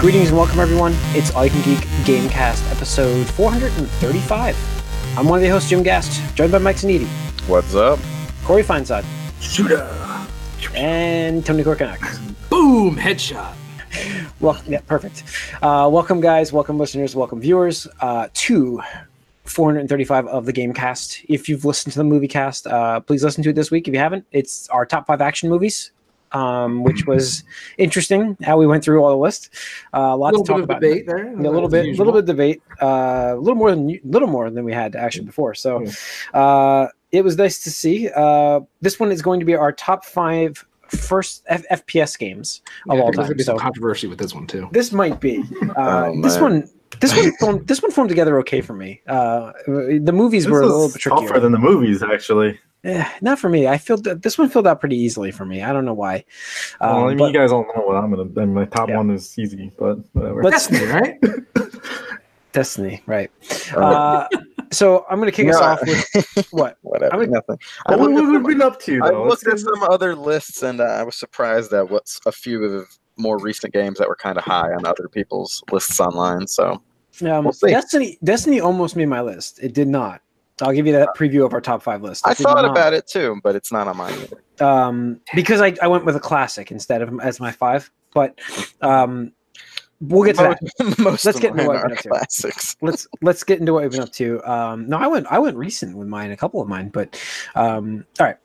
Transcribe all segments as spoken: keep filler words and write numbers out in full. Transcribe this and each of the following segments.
Greetings and welcome everyone, it's All You Can Geek Gamecast episode four thirty-five. I'm one of the hosts, Jim Gast, joined by Mike Zanetti. What's up? Corey Feinsod. Shooter. And Tony Korkanak. Boom, headshot. Well, yeah, perfect. Uh, welcome guys, welcome listeners, welcome viewers uh, to four thirty-five of the Gamecast. If you've listened to the movie cast, uh, please listen to it this week. If you haven't, it's our top five action movies. Um, which was interesting how we went through all the list. Uh, lots to talk about. Debate there. Yeah, a little bit, little bit of debate. Uh, a little more than little more than we had actually before. So uh, it was nice to see. Uh, this one is going to be our top five first F- FPS games of yeah, all time. There's be so some controversy with this one too. This might be uh, oh, this one. This one, formed, this one formed together okay for me. Uh, the movies this were a little bit trickier. Tougher than the movies, actually. Yeah, not for me. I filled this one filled out pretty easily for me. I don't know why. Um, well, I mean, but, you guys all know what I'm gonna. I mean, my top yeah. one is easy, but whatever. But Destiny, right? Destiny, right? Uh, so I'm gonna kick no, us off with what? Whatever. I'm gonna, nothing. What would we have been up to? Though? I looked at some other lists, and uh, I was surprised at what a few of the more recent games that were kind of high on other people's lists online. So um, we'll see. Destiny, Destiny almost made my list. It did not. I'll give you that preview of our top five list. I thought about it too, but it's not on mine either. Um, because I, I went with a classic instead of as my five, but um, we'll get to that. Most let's get into what we've been up to. Let's let's get into what we've been up to. Um, no, I went I went recent with mine, a couple of mine, but um, all right.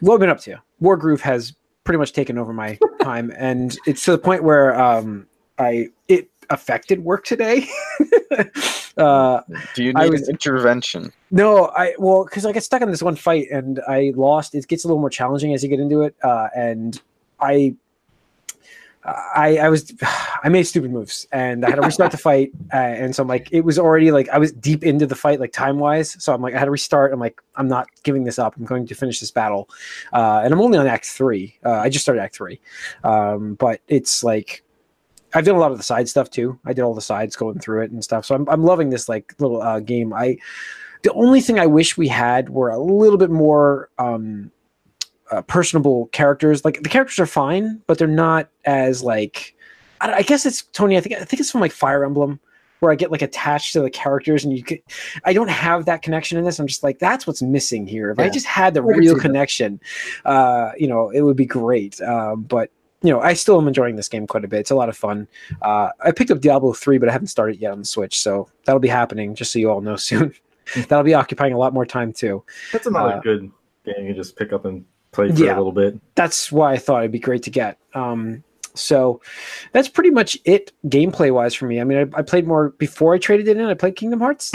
What we've been up to? Wargroove has pretty much taken over my time, and it's to the point where um, I it affected work today. Uh, Do you need I was, an intervention? No, I well, because I get stuck in this one fight and I lost. It gets a little more challenging as you get into it, uh, and I, I, I was, I made stupid moves and I had to restart the fight, uh, and so I'm like, it was already like I was deep into the fight, like time wise. So I'm like, I had to restart. I'm like, I'm not giving this up. I'm going to finish this battle, uh, and I'm only on Act Three. Uh, I just started Act Three, um, but it's like. I've done a lot of the side stuff too. I did all the sides going through it and stuff. So I'm I'm loving this like little uh, game. I the only thing I wish we had were a little bit more um, uh, personable characters. Like the characters are fine, but they're not as like. I, I guess it's Tony. I think I think it's from like Fire Emblem, where I get like attached to the characters, and you could. I don't have that connection in this. I'm just like that's what's missing here. If yeah. I just had the real connection, uh, you know, it would be great. Uh, but. You know, I still am enjoying this game quite a bit. It's a lot of fun. Uh, I picked up Diablo three, but I haven't started yet on the Switch, so that'll be happening, just so you all know soon. That'll be occupying a lot more time, too. That's another uh, good game you just pick up and play for yeah, a little bit. That's why I thought it'd be great to get. Um, so that's pretty much it gameplay-wise for me. I mean, I, I played more before I traded it in. I played Kingdom Hearts,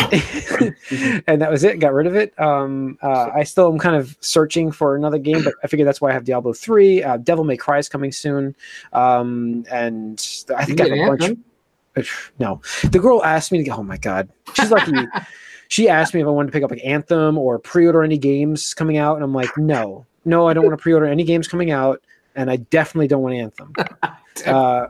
and that was it. Got rid of it. Um, uh, I still am kind of searching for another game, but I figure that's why I have Diablo three. Uh, Devil May Cry is coming soon, um, and I think I have a bunch. Of, no, the girl asked me to go. Oh my god, she's lucky. She asked me if I wanted to pick up like Anthem or pre-order any games coming out, and I'm like, no, no, I don't want to pre-order any games coming out. And I definitely don't want Anthem. uh,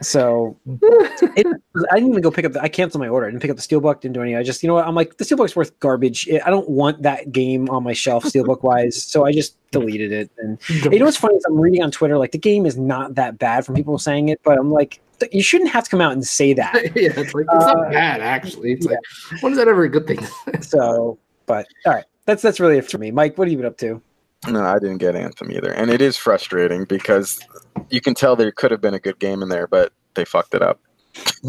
so it, I didn't even go pick up the, I canceled my order. I didn't pick up the Steelbook, didn't do any. I just, you know what? I'm like, the Steelbook's worth garbage. I don't want that game on my shelf Steelbook wise. So I just deleted it. And you know what's funny is I'm reading on Twitter, like the game is not that bad from people saying it, but I'm like, you shouldn't have to come out and say that. Yeah, it's like, it's uh, not bad actually. It's yeah. like, when is that ever a good thing? So, but all right, that's, that's really it for me. Mike, what have you been up to? No, I didn't get Anthem either. And it is frustrating because you can tell there could have been a good game in there, but they fucked it up.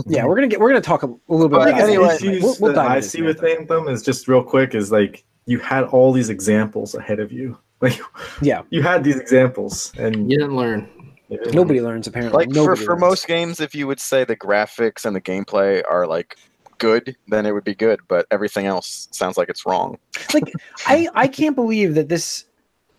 Yeah, we're going to get we're going to talk a, a little bit but about anyway, we'll, we'll that. Anyway, I see with Anthem is just real quick is like you had all these examples ahead of you. Like yeah. You had these examples and you didn't learn. You didn't Nobody learn. learns apparently. Like Nobody for for learns. most games if you would say the graphics and the gameplay are like good, then it would be good, but everything else sounds like it's wrong. Like I I can't believe that this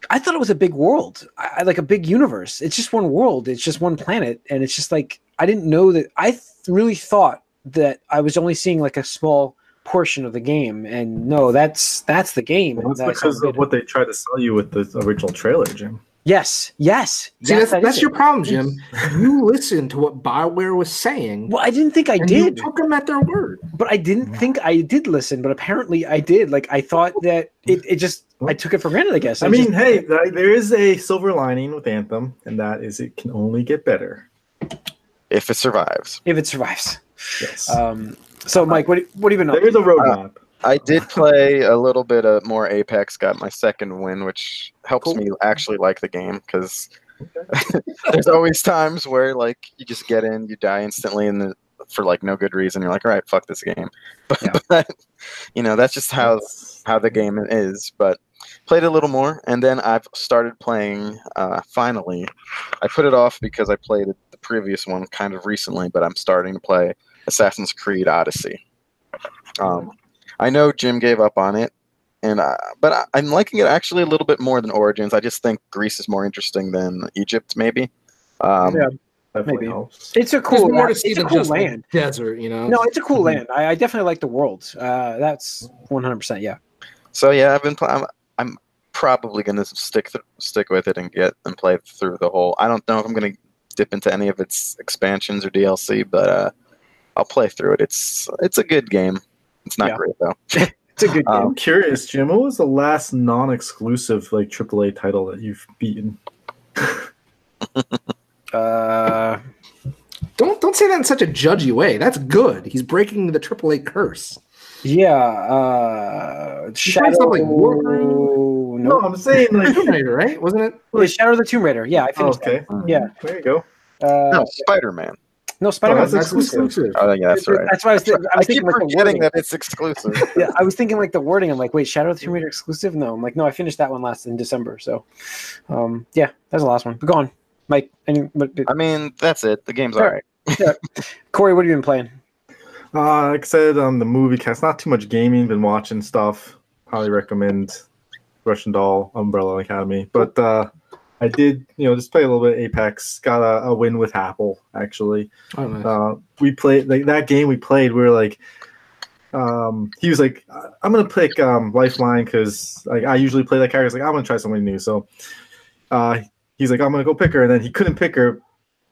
I thought it was a big world, I, like a big universe. It's just one world. It's just one planet. And it's just like, I didn't know that. I th- really thought that I was only seeing like a small portion of the game. And no, that's that's the game. Well, that's because of what they tried to sell you with the original trailer, Jim. Yes, yes. See, yes, that's, that that's your it. problem, Jim. You listened to what Bioware was saying. Well, I didn't think I and did. You took them at their word. But I didn't yeah. think I did listen, but apparently I did. Like, I thought that it, it just... I took it for granted, I guess. I, I mean, just, hey, there is a silver lining with Anthem, and that is it can only get better. If it survives. If it survives. Yes. Um, so, Mike, what what have you been up to? There's a roadmap. Uh, I did play a little bit of more Apex, got my second win, which helps cool. me actually like the game, because okay. there's always times where, like, you just get in, you die instantly, and the, for, like, no good reason. You're like, all right, fuck this game. But, yeah. but you know, that's just how, how the game is. But played a little more, and then I've started playing, uh, finally. I put it off because I played the previous one kind of recently, but I'm starting to play Assassin's Creed Odyssey. Um... I know Jim gave up on it, and uh, but I, I'm liking it actually a little bit more than Origins. I just think Greece is more interesting than Egypt, maybe. Um, yeah, maybe helps. It's a cool, more to see it's than a cool just land. Desert, you know. No, it's a cool mm-hmm. land. I, I definitely like the world. Uh, that's one hundred percent. Yeah. So yeah, I've been. Pl- I'm, I'm probably going to stick th- stick with it and get and play through the whole. I don't know if I'm going to dip into any of its expansions or D L C, but uh, I'll play through it. It's it's a good game. It's not yeah. great, though. It's a good game. I'm curious, Jim, what was the last non-exclusive like triple A title that you've beaten? uh, don't don't say that in such a judgy way. That's good. He's breaking the triple A curse. Yeah. Uh, Shadow... Like nope. No, I'm saying like Tomb Raider, right? Wasn't it? Like... Shadow of the Tomb Raider. Yeah, I finished oh, okay. that. Mm. Yeah. There you go. Uh, no, Spider-Man. No, Spider-Man's oh, exclusive. exclusive. Oh, yeah, that's right. That's why I was, th- I was I thinking. I keep like, forgetting that it's exclusive. yeah, I was thinking like the wording. I'm like, wait, Shadow of the Tomb Raider exclusive? No, I'm like, no, I finished that one last in December. So, um, yeah, that's the last one. But go on, Mike. And, but, I mean, that's it. The game's all, all right. right. Yeah. Corey, what have you been playing? Uh, like I said on the movie cast, not too much gaming. Been watching stuff. Highly recommend Russian Doll, Umbrella Academy. But uh, I did, you know, just play a little bit of Apex. Got a, a win with Apple, actually. Oh, nice. Uh, we played like that game. We played. We were like, um, he was like, I'm gonna pick um, Lifeline because like I usually play that character. I was like, I'm gonna try something new. So uh, he's like, I'm gonna go pick her, and then he couldn't pick her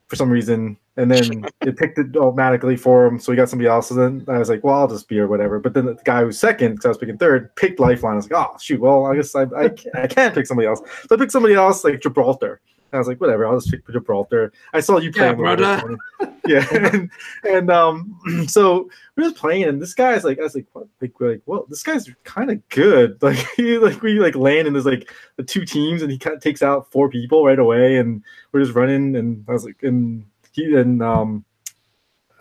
for some reason, and then it picked it automatically for him. So he got somebody else. And then I was like, well, I'll just be or whatever. But then the guy who was second, because I was picking third, picked Lifeline. I was like, oh shoot, well, I guess I I can't, I can't pick somebody else. So I picked somebody else, like Gibraltar. And I was like, whatever, I'll just pick Gibraltar. I saw you playing. Yeah, yeah. and, and um, so we were just playing, and this guy's like, I was like, what? Like, we're like, well, this guy's kind of good. Like, he, like we like land, and there's like the two teams, and he kind of takes out four people right away, and we're just running, and I was like, and he and um,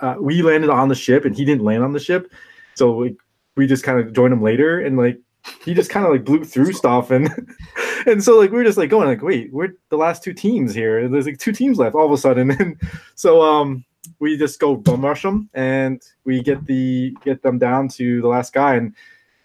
uh, we landed on the ship, and he didn't land on the ship, so like we just kind of joined him later, and like. He just kind of like blew through stuff, and and so like we were just like going like, wait, we're the last two teams here. And there's like two teams left all of a sudden, and so um we just go bum rush them, and we get the get them down to the last guy, and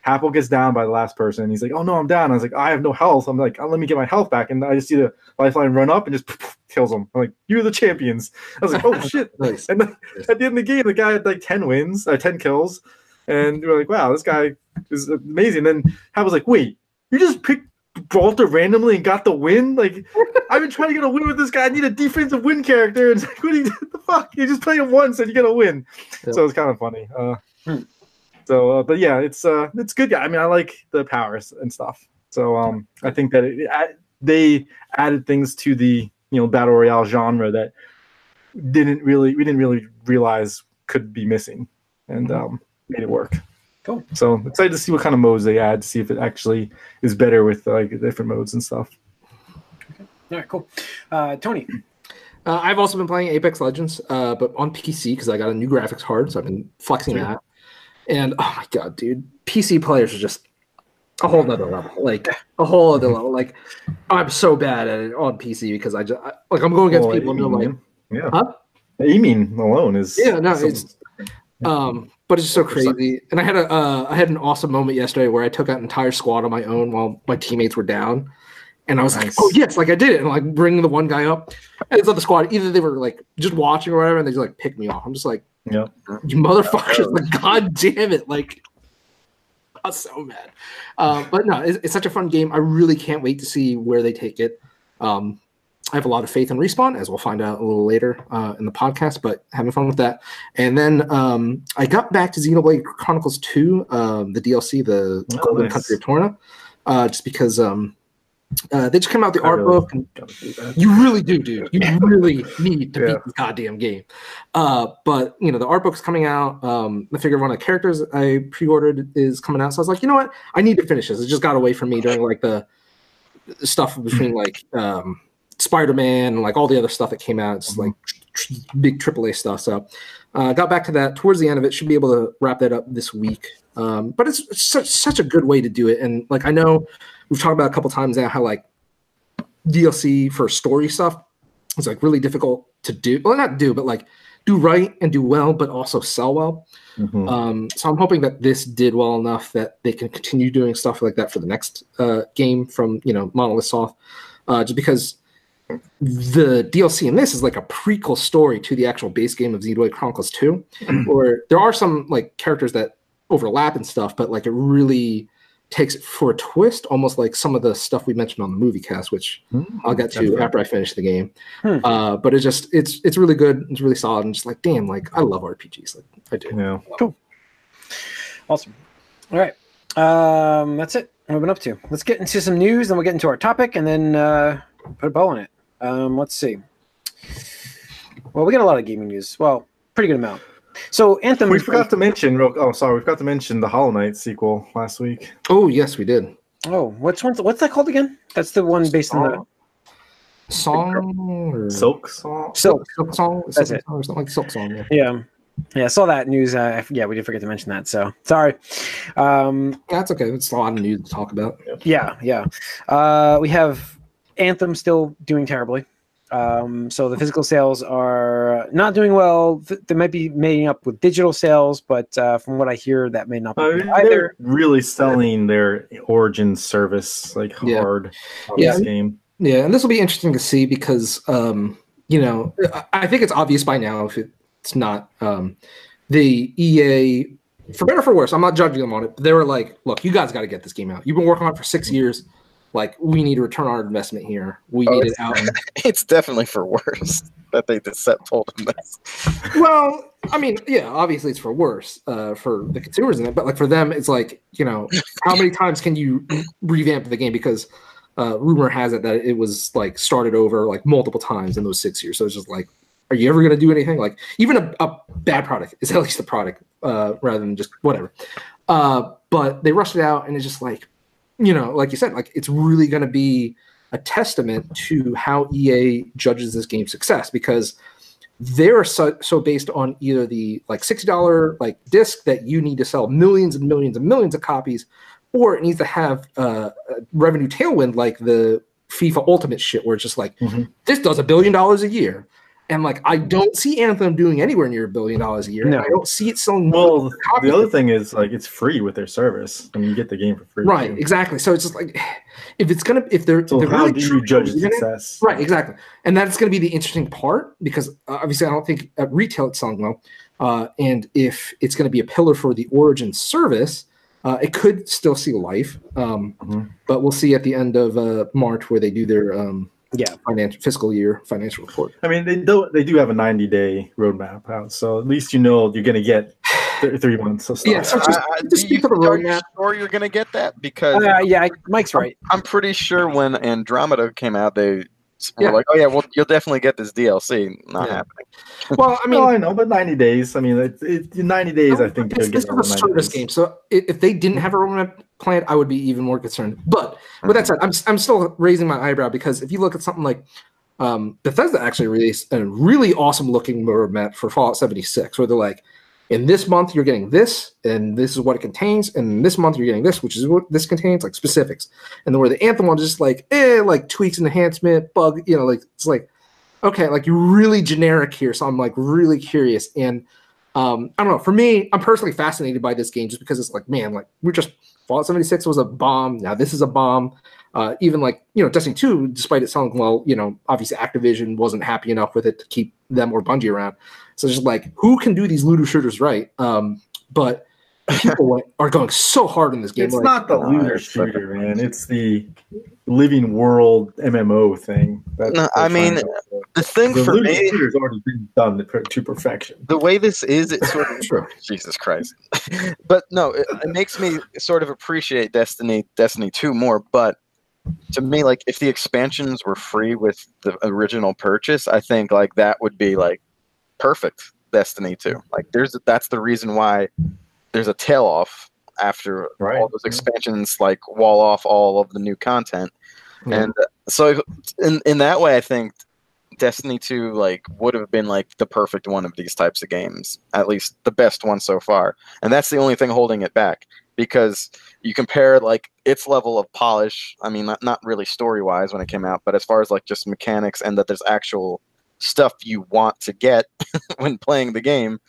Happel gets down by the last person, and he's like, oh no, I'm down. I was like, I have no health. I'm like, oh, let me get my health back, and I just see the Lifeline run up and just poof, poof, kills him. I'm like, you're the champions. I was like, oh shit. Nice. And then, at the end of the game, the guy had like ten wins, uh, ten kills. And we were like, wow, this guy is amazing. And then I was like, wait, you just picked Gibraltar randomly and got the win? Like, I've been trying to get a win with this guy. I need a defensive win character. And it's like, what, do you, what the fuck? You just play him once and you get a win. Yeah. So it's kind of funny. Uh, hmm. So, uh, but yeah, it's uh, it's good. I mean, I like the powers and stuff. So um, I think that it, I, they added things to the you know battle royale genre that didn't really we didn't really realize could be missing. And mm-hmm. um. made it work. Cool. So excited to see what kind of modes they add to see if it actually is better with like different modes and stuff. Okay. All right, cool. Uh, Tony. Uh, I've also been playing Apex Legends, uh, but on P C because I got a new graphics card, so I've been flexing yeah. that. And oh my god, dude, P C players are just a whole nother level. Like a whole other level. Like I'm so bad at it on P C because I just I, like I'm going against well, people. And I'm like, yeah. Huh? Aiming alone is yeah. No, some... it's. Um, but it's just so crazy. And I had a, uh, I had an awesome moment yesterday where I took out an entire squad on my own while my teammates were down, and I was nice. like, "Oh yes, like I did it!" And like bringing the one guy up, and it's not the squad. Either they were like just watching or whatever, and they just like picked me off. I'm just like, yeah. "You motherfuckers!" Yeah. Like, god damn it! Like, I'm so mad. Uh, but no, it's, it's such a fun game. I really can't wait to see where they take it. Um, I have a lot of faith in Respawn, as we'll find out a little later uh, in the podcast, but having fun with that. And then um, I got back to Xenoblade Chronicles two, um, the D L C, the oh, Golden nice. Country of Torna, uh, just because um, Uh, they just came out the I art really book. And you really do, dude. You really need to yeah. beat this goddamn game. Uh, but, you know, the art book's coming out. Um, the figure of one of the characters I pre-ordered is coming out. So I was like, you know what? I need to finish this. It just got away from me during, like, the stuff between, like, um, Spider-Man and, like, all the other stuff that came out. It's, mm-hmm. like, tr- big triple A stuff. So I uh, got back to that towards the end of it. Should be able to wrap that up this week. Um, but it's, it's such, such a good way to do it. And, like, I know we've talked about a couple times now how, like, D L C for story stuff is, like, really difficult to do. Well, not do, but, like, do right and do well, but also sell well. Mm-hmm. Um, so I'm hoping that this did well enough that they can continue doing stuff like that for the next uh, game from, you know, Monolith Soft. Uh, just because the D L C in this is, like, a prequel story to the actual base game of Xenoblade Chronicles two. Or there are some, like, characters that overlap and stuff, but like it really takes it for a twist, almost like some of the stuff we mentioned on the movie cast, which mm-hmm. I'll get to That's after right. I finish the game. Hmm. Uh, but it just it's it's really good, it's really solid, and just like damn, like I love R P Gs, like I do. Yeah. Cool, awesome. All right, um, that's it. What have we been up to? Let's get into some news, then we'll get into our topic, and then uh, put a bow on it. Um, let's see. Well, we got a lot of gaming news. Well, pretty good amount. So Anthem. We forgot to mention. Real, oh, sorry, we forgot to mention the Hollow Knight sequel last week. Oh yes, we did. Oh, what's one? What's that called again? That's the one based Song. on the Song. Or... Silk Song. Silk Silk Song. That's Silk it. Song or something like Silk Song. Yeah. yeah, yeah. I saw that news. Uh, yeah, we did forget to mention that. So sorry. Um, That's okay. It's a lot of news to talk about. Yeah, yeah. Uh, we have Anthem still doing terribly. Um, so the physical sales are not doing well. They might be making up with digital sales, but uh, from what I hear, that may not be I mean, either. They're really selling their origin service like yeah. hard on yeah. this game. Yeah, and this will be interesting to see because, um, you know, I think it's obvious by now if it's not. Um, the E A, for better or for worse, I'm not judging them on it, but they were like, look, you guys got to get this game out. You've been working on it for six years. Like, we need to return our investment here. We oh, need it out. It's definitely for worse that they just set hold on this. Well, I mean, yeah, obviously it's for worse uh, for the consumers in it, but like for them, it's like, you know, how many times can you revamp the game? Because uh, rumor has it that it was like started over like multiple times in those six years. So it's just like, are you ever going to do anything? Like, even a, a bad product is at least a product uh, rather than just whatever. Uh, but they rushed it out, and it's just like, you know, like you said, like it's really going to be a testament to how E A judges this game's success because they're so, so based on either the like sixty dollars like disc that you need to sell millions and millions and millions of copies, or it needs to have uh, a revenue tailwind like the FIFA Ultimate shit, where it's just like mm-hmm. this does a billion dollars a year, and like I don't see Anthem doing anywhere near a billion dollars a year. No. I don't see it selling. Well, the other thing is like it's free with their service, and you get the game for free. Right, too. Exactly. So it's just like if it's gonna if they're so if they're how really do you judge success? It, right, exactly, and that's gonna be the interesting part because uh, obviously I don't think at retail it's selling well, uh, and if it's gonna be a pillar for the Origin service. Uh, it could still see life, um, mm-hmm. but we'll see at the end of uh, March where they do their um, yeah financial fiscal year financial report. I mean, they do they do have a ninety day roadmap out, so at least you know you're going to get th- three months. Of stuff. Yeah, so just, uh, just you, the roadmap. Are you sure you're going to get that? Because uh, yeah, Mike's right. I'm pretty sure when Andromeda came out, they. So yeah. We're like, oh yeah, well, you'll definitely get this D L C. Not yeah. happening. Well, I mean, no, I know, but ninety days. I mean, it, it, ninety days. No, I think it's, it's a service game. So if they didn't have a roadmap planned, I would be even more concerned. But with that said, I'm I'm still raising my eyebrow because if you look at something like um, Bethesda actually released a really awesome looking roadmap for Fallout seventy-six, where they're like, in this month you're getting this, and this is what it contains, and this month you're getting this, which is what this contains, like specifics. And then where the Anthem one is just like, eh, like tweaks and enhancement, bug, you know, like it's like, okay, like you're really generic here. So I'm like really curious. And um, I don't know, for me, I'm personally fascinated by this game just because it's like, man, like we're just Fallout seventy-six was a bomb. Now this is a bomb. Uh, even like, you know, Destiny two, despite it sounding well, you know, obviously Activision wasn't happy enough with it to keep them or Bungie around. So it's just like, who can do these looter shooters right? Um, but people are going so hard in this game. It's like, not the looter uh, shooter, man. It's the living world M M O thing. That's no, I mean, the thing the for looter me... shooter's already been done to perfection. The way this is, it's sort of... True. Jesus Christ. But no, it, it makes me sort of appreciate Destiny, Destiny two more, but to me, like, if the expansions were free with the original purchase, I think, like, that would be, like, perfect Destiny two. Like, there's that's the reason why there's a tail off after right. all those expansions, like, wall off all of the new content. Mm-hmm. And uh, so in in that way, I think Destiny two, like, would have been, like, the perfect one of these types of games, at least the best one so far. And that's the only thing holding it back, because you compare, like, its level of polish, I mean, not, not really story-wise when it came out, but as far as, like, just mechanics and that there's actual stuff you want to get when playing the game,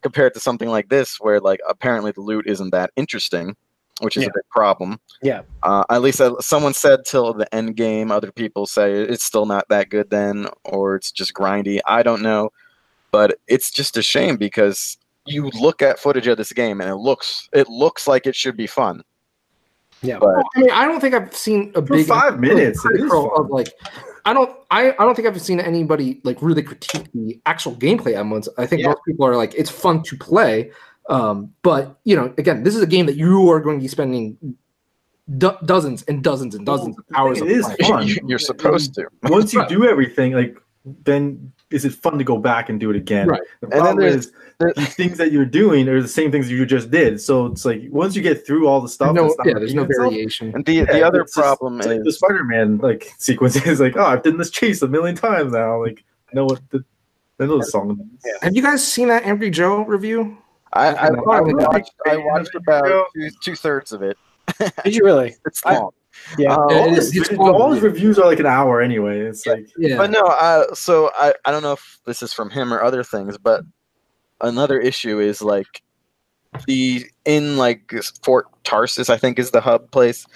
compared to something like this where, like, apparently the loot isn't that interesting, which is yeah. a big problem. Yeah. Uh, at least uh, someone said till the end game. Other people say it's still not that good then, or it's just grindy. I don't know. But it's just a shame, because you look at footage of this game and it looks it looks like it should be fun. Yeah. But, I mean, I don't think I've seen a big five minutes of like I don't I, I don't think I've seen anybody like really critique the actual gameplay elements. I think yeah. most people are like, it's fun to play. Um, but, you know, again, this is a game that you are going to be spending do- dozens and dozens and dozens well, of hours on. It is fun. You're supposed to. Once you do everything, like, then is it fun to go back and do it again? Right. The and problem then is the things that you're doing are the same things you just did. So it's like, once you get through all the stuff, no, yeah, there's no itself. variation. And the, yeah, the other problem just, is like the Spider-Man like sequence is like, oh, I've done this chase a million times now. Like, I know what the, I know the song. Yeah. Have you guys seen that Angry Joe review? I, I, I, watched, I watched about two, two-thirds of it. Did you really? It's long. I, yeah, uh, all, is, his, long all his reviews are like an hour anyway. It's yeah, like, yeah. But no, uh, so I, I don't know if this is from him or other things, but another issue is like the in like Fort Tarsis, I think, is the hub place.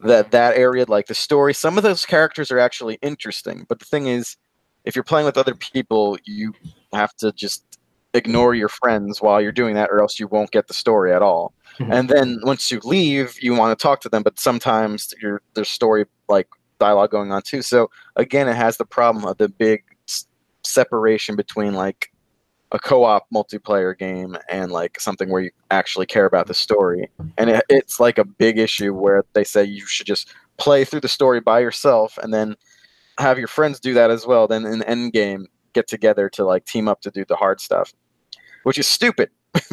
That that area, like the story, some of those characters are actually interesting. But the thing is, if you're playing with other people, you have to just ignore your friends while you're doing that, or else you won't get the story at all. Mm-hmm. And then once you leave, you want to talk to them, but sometimes your there's story like dialogue going on too. So again, it has the problem of the big s- separation between like a co-op multiplayer game and like something where you actually care about the story. And it, it's like a big issue where they say you should just play through the story by yourself, and then have your friends do that as well. Then in the end game, get together to like team up to do the hard stuff, which is stupid,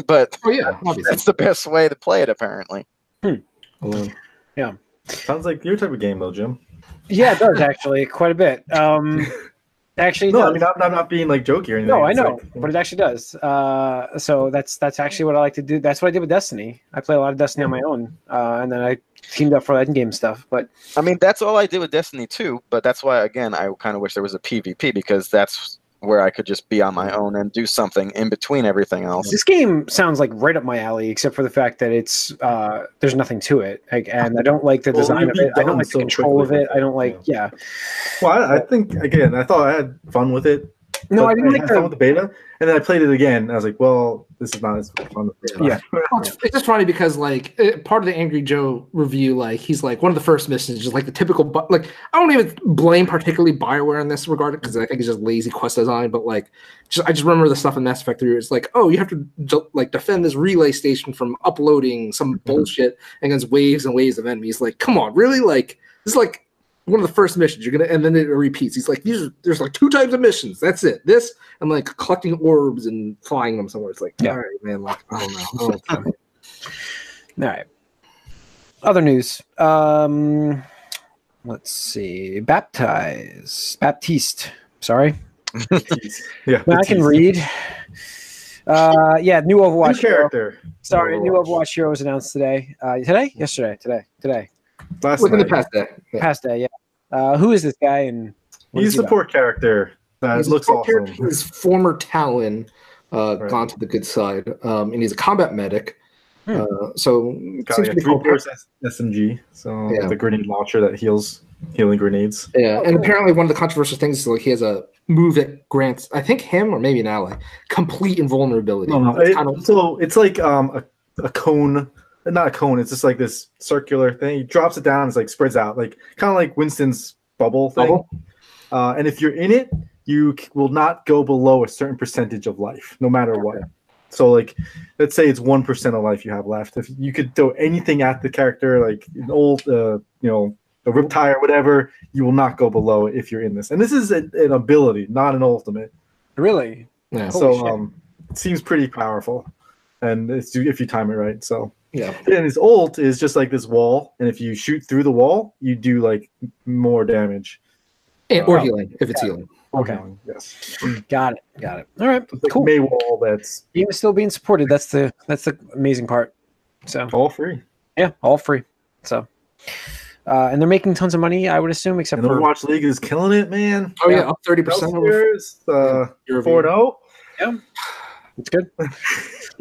but oh, yeah, that's the best way to play it, apparently. Hmm. Um, yeah. Sounds like your type of game, though, Jim. Yeah, it does, actually, quite a bit. Um, actually, no, does. I mean, I'm, I'm not being like jokey or anything. No, I know, like, but it actually does. Uh, so that's that's actually what I like to do. That's what I did with Destiny. I play a lot of Destiny on my own, uh, and then I teamed up for end game stuff. But I mean, that's all I did with Destiny two, but that's why, again, I kind of wish there was a PvP, because that's where I could just be on my own and do something in between everything else. This game sounds like right up my alley, except for the fact that it's uh, there's nothing to it, like, and I don't like the well, design of it. I don't like so the control of it. I don't like, yeah. Well, I, I think again, I thought I had fun with it. No, I didn't I like the, fun with the beta, and then I played it again. And I was like, well, this is not as fun. As the beta. Yeah, well, it's, it's just funny because like it, part of the Angry Joe review, like he's like one of the first missions, just like the typical, but like I don't even blame particularly Bioware in this regard, because I think it's just lazy quest design. But like, just I just remember the stuff in Mass Effect three. It's like, oh, you have to like defend this relay station from uploading some mm-hmm. bullshit against waves and waves of enemies. Like, come on, really? Like this is like one of the first missions you're gonna, and then it repeats. He's like, these are, there's like two types of missions. That's it. This and like collecting orbs and flying them somewhere. It's like, yeah. all right, man. Like, I don't know. I don't know. All right. Other news. Um, let's see. Baptize. Baptiste. Sorry. yeah. Now I can read. Uh, yeah. New Overwatch new character. Hero. Sorry. Overwatch. New Overwatch hero was announced today. Uh, today? Yesterday. Today. Today. Last Within night. the past day. Yeah. Past day, yeah. Uh, who is this guy? And he's a support character. That he's looks awesome. His former Talon, uh, right. gone to the good side, um, and he's a combat medic. Hmm. Uh, so got seems like to be cool. S M G, so yeah. the grenade launcher that heals healing grenades. Yeah, and apparently one of the controversial things is like he has a move that grants, I think him or maybe an ally, complete invulnerability. No, no, it, kind of, so it's like um, a, a cone. Not a cone. It's just like this circular thing. He drops it down. It's like spreads out, like kind of like Winston's bubble thing. Bubble. Uh, and if you're in it, you c- will not go below a certain percentage of life, no matter what. So, like, let's say it's one percent of life you have left. If you could throw anything at the character, like an old, uh, you know, a riptide or whatever, you will not go below if you're in this. And this is an, an ability, not an ultimate. Really? Yeah. Holy so um, it seems pretty powerful, and it's if you time it right. So yeah. And his ult is just like this wall, and if you shoot through the wall, you do like more damage. And, or um, healing if it's yeah. healing. Okay. Healing, yes. Got it. Got it. All right. It's cool. Like Maywall. That's game is still being supported. That's the that's the amazing part. So all free. Yeah, all free. So. Uh, and they're making tons of money, I would assume, except and for... Overwatch League is killing it, man. Oh, yeah, yeah up thirty percent over uh, four oh. Yeah, it's good.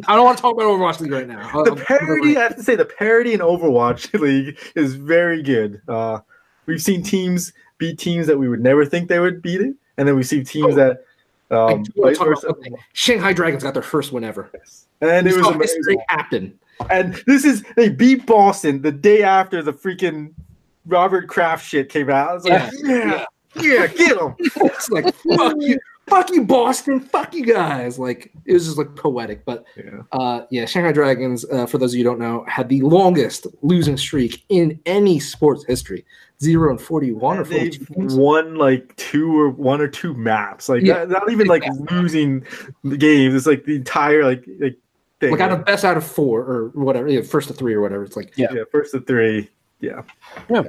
I don't want to talk about Overwatch League right now. I'll, the parody, I have to say, the parody in Overwatch League is very good. Uh, we've seen teams beat teams that we would never think they would beat it, and then we've seen teams oh, that... Um, Shanghai Dragons got their first win ever. Yes. And we it was amazing. History happen. And this is... They beat Boston the day after the freaking... Robert Kraft shit came out. I was like, yeah, yeah, yeah get him. It's like, fuck you, fuck you, Boston, fuck you guys. Like, it was just like poetic. But yeah, uh, yeah Shanghai Dragons, uh, for those of you who don't know, had the longest losing streak in any sports history. Zero and forty-one, or they won like two or one or two maps. Like, yeah, not, not even like bad. Losing the games. It's like the entire like like thing. Like out of best out of four or whatever. Yeah, first to three or whatever. It's like yeah, yeah first to three. Yeah. Yeah.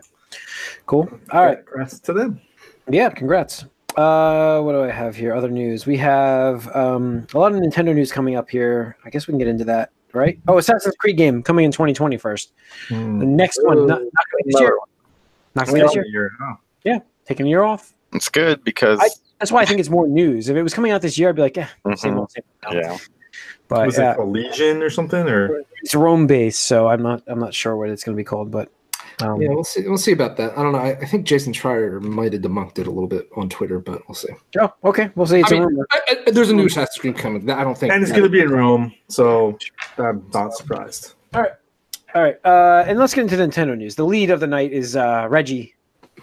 Cool. All right. Congrats to them. Yeah, congrats. Uh, what do I have here? Other news. We have um, a lot of Nintendo news coming up here. I guess we can get into that, right? Oh, Assassin's Creed game coming in twenty twenty first. Mm. The next Ooh. one, not, not coming this year. Not coming this year. year huh? Yeah, taking a year off. It's good because... I, that's why I think it's more news. If it was coming out this year, I'd be like, eh, mm-hmm. same old, same old. Yeah. But, was uh, it a Legion or something? Or It's Rome-based, so I'm not, I'm not sure what it's going to be called, but... Um, yeah, we'll see. We'll see about that. I don't know. I, I think Jason Schreier might have debunked it a little bit on Twitter, but we'll see. Oh, okay. We'll see. It's I mean, I, I, there's a new Assassin's Creed coming. I don't think, and it's going to be in Rome, so I'm not surprised. All right, all right. Uh, and let's get into Nintendo news. The lead of the night is uh, Reggie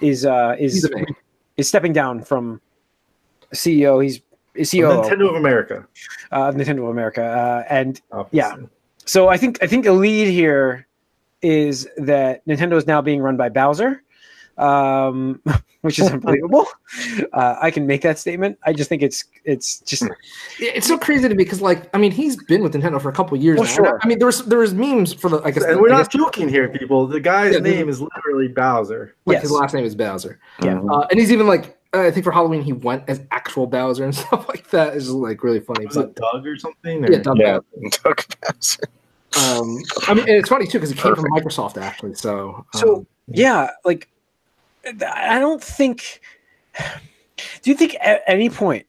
is uh, is is stepping down from C E O. He's is C E O of Nintendo of America. Uh, Nintendo of America, uh, and Obviously. yeah. So I think I think the lead here. Is that Nintendo is now being run by Bowser, um, which is unbelievable. Uh, I can make that statement. I just think it's it's just it's so crazy to me because, like, I mean, he's been with Nintendo for a couple of years. Well, now. Sure. I mean, there was there was memes for the. I guess, and we're I not guess, joking here, people. The guy's yeah, name is literally Bowser. Like yes. his last name is Bowser. Yeah, uh, and he's even like uh, I think for Halloween he went as actual Bowser and stuff like that. It's just, like really funny. Was but, it Doug or something? Or? Yeah, Doug yeah. Bowser. Doug Bowser. Um, I mean, and it's funny too because it came Perfect. from Microsoft actually. So, um, so yeah, like I don't think. Do you think at any point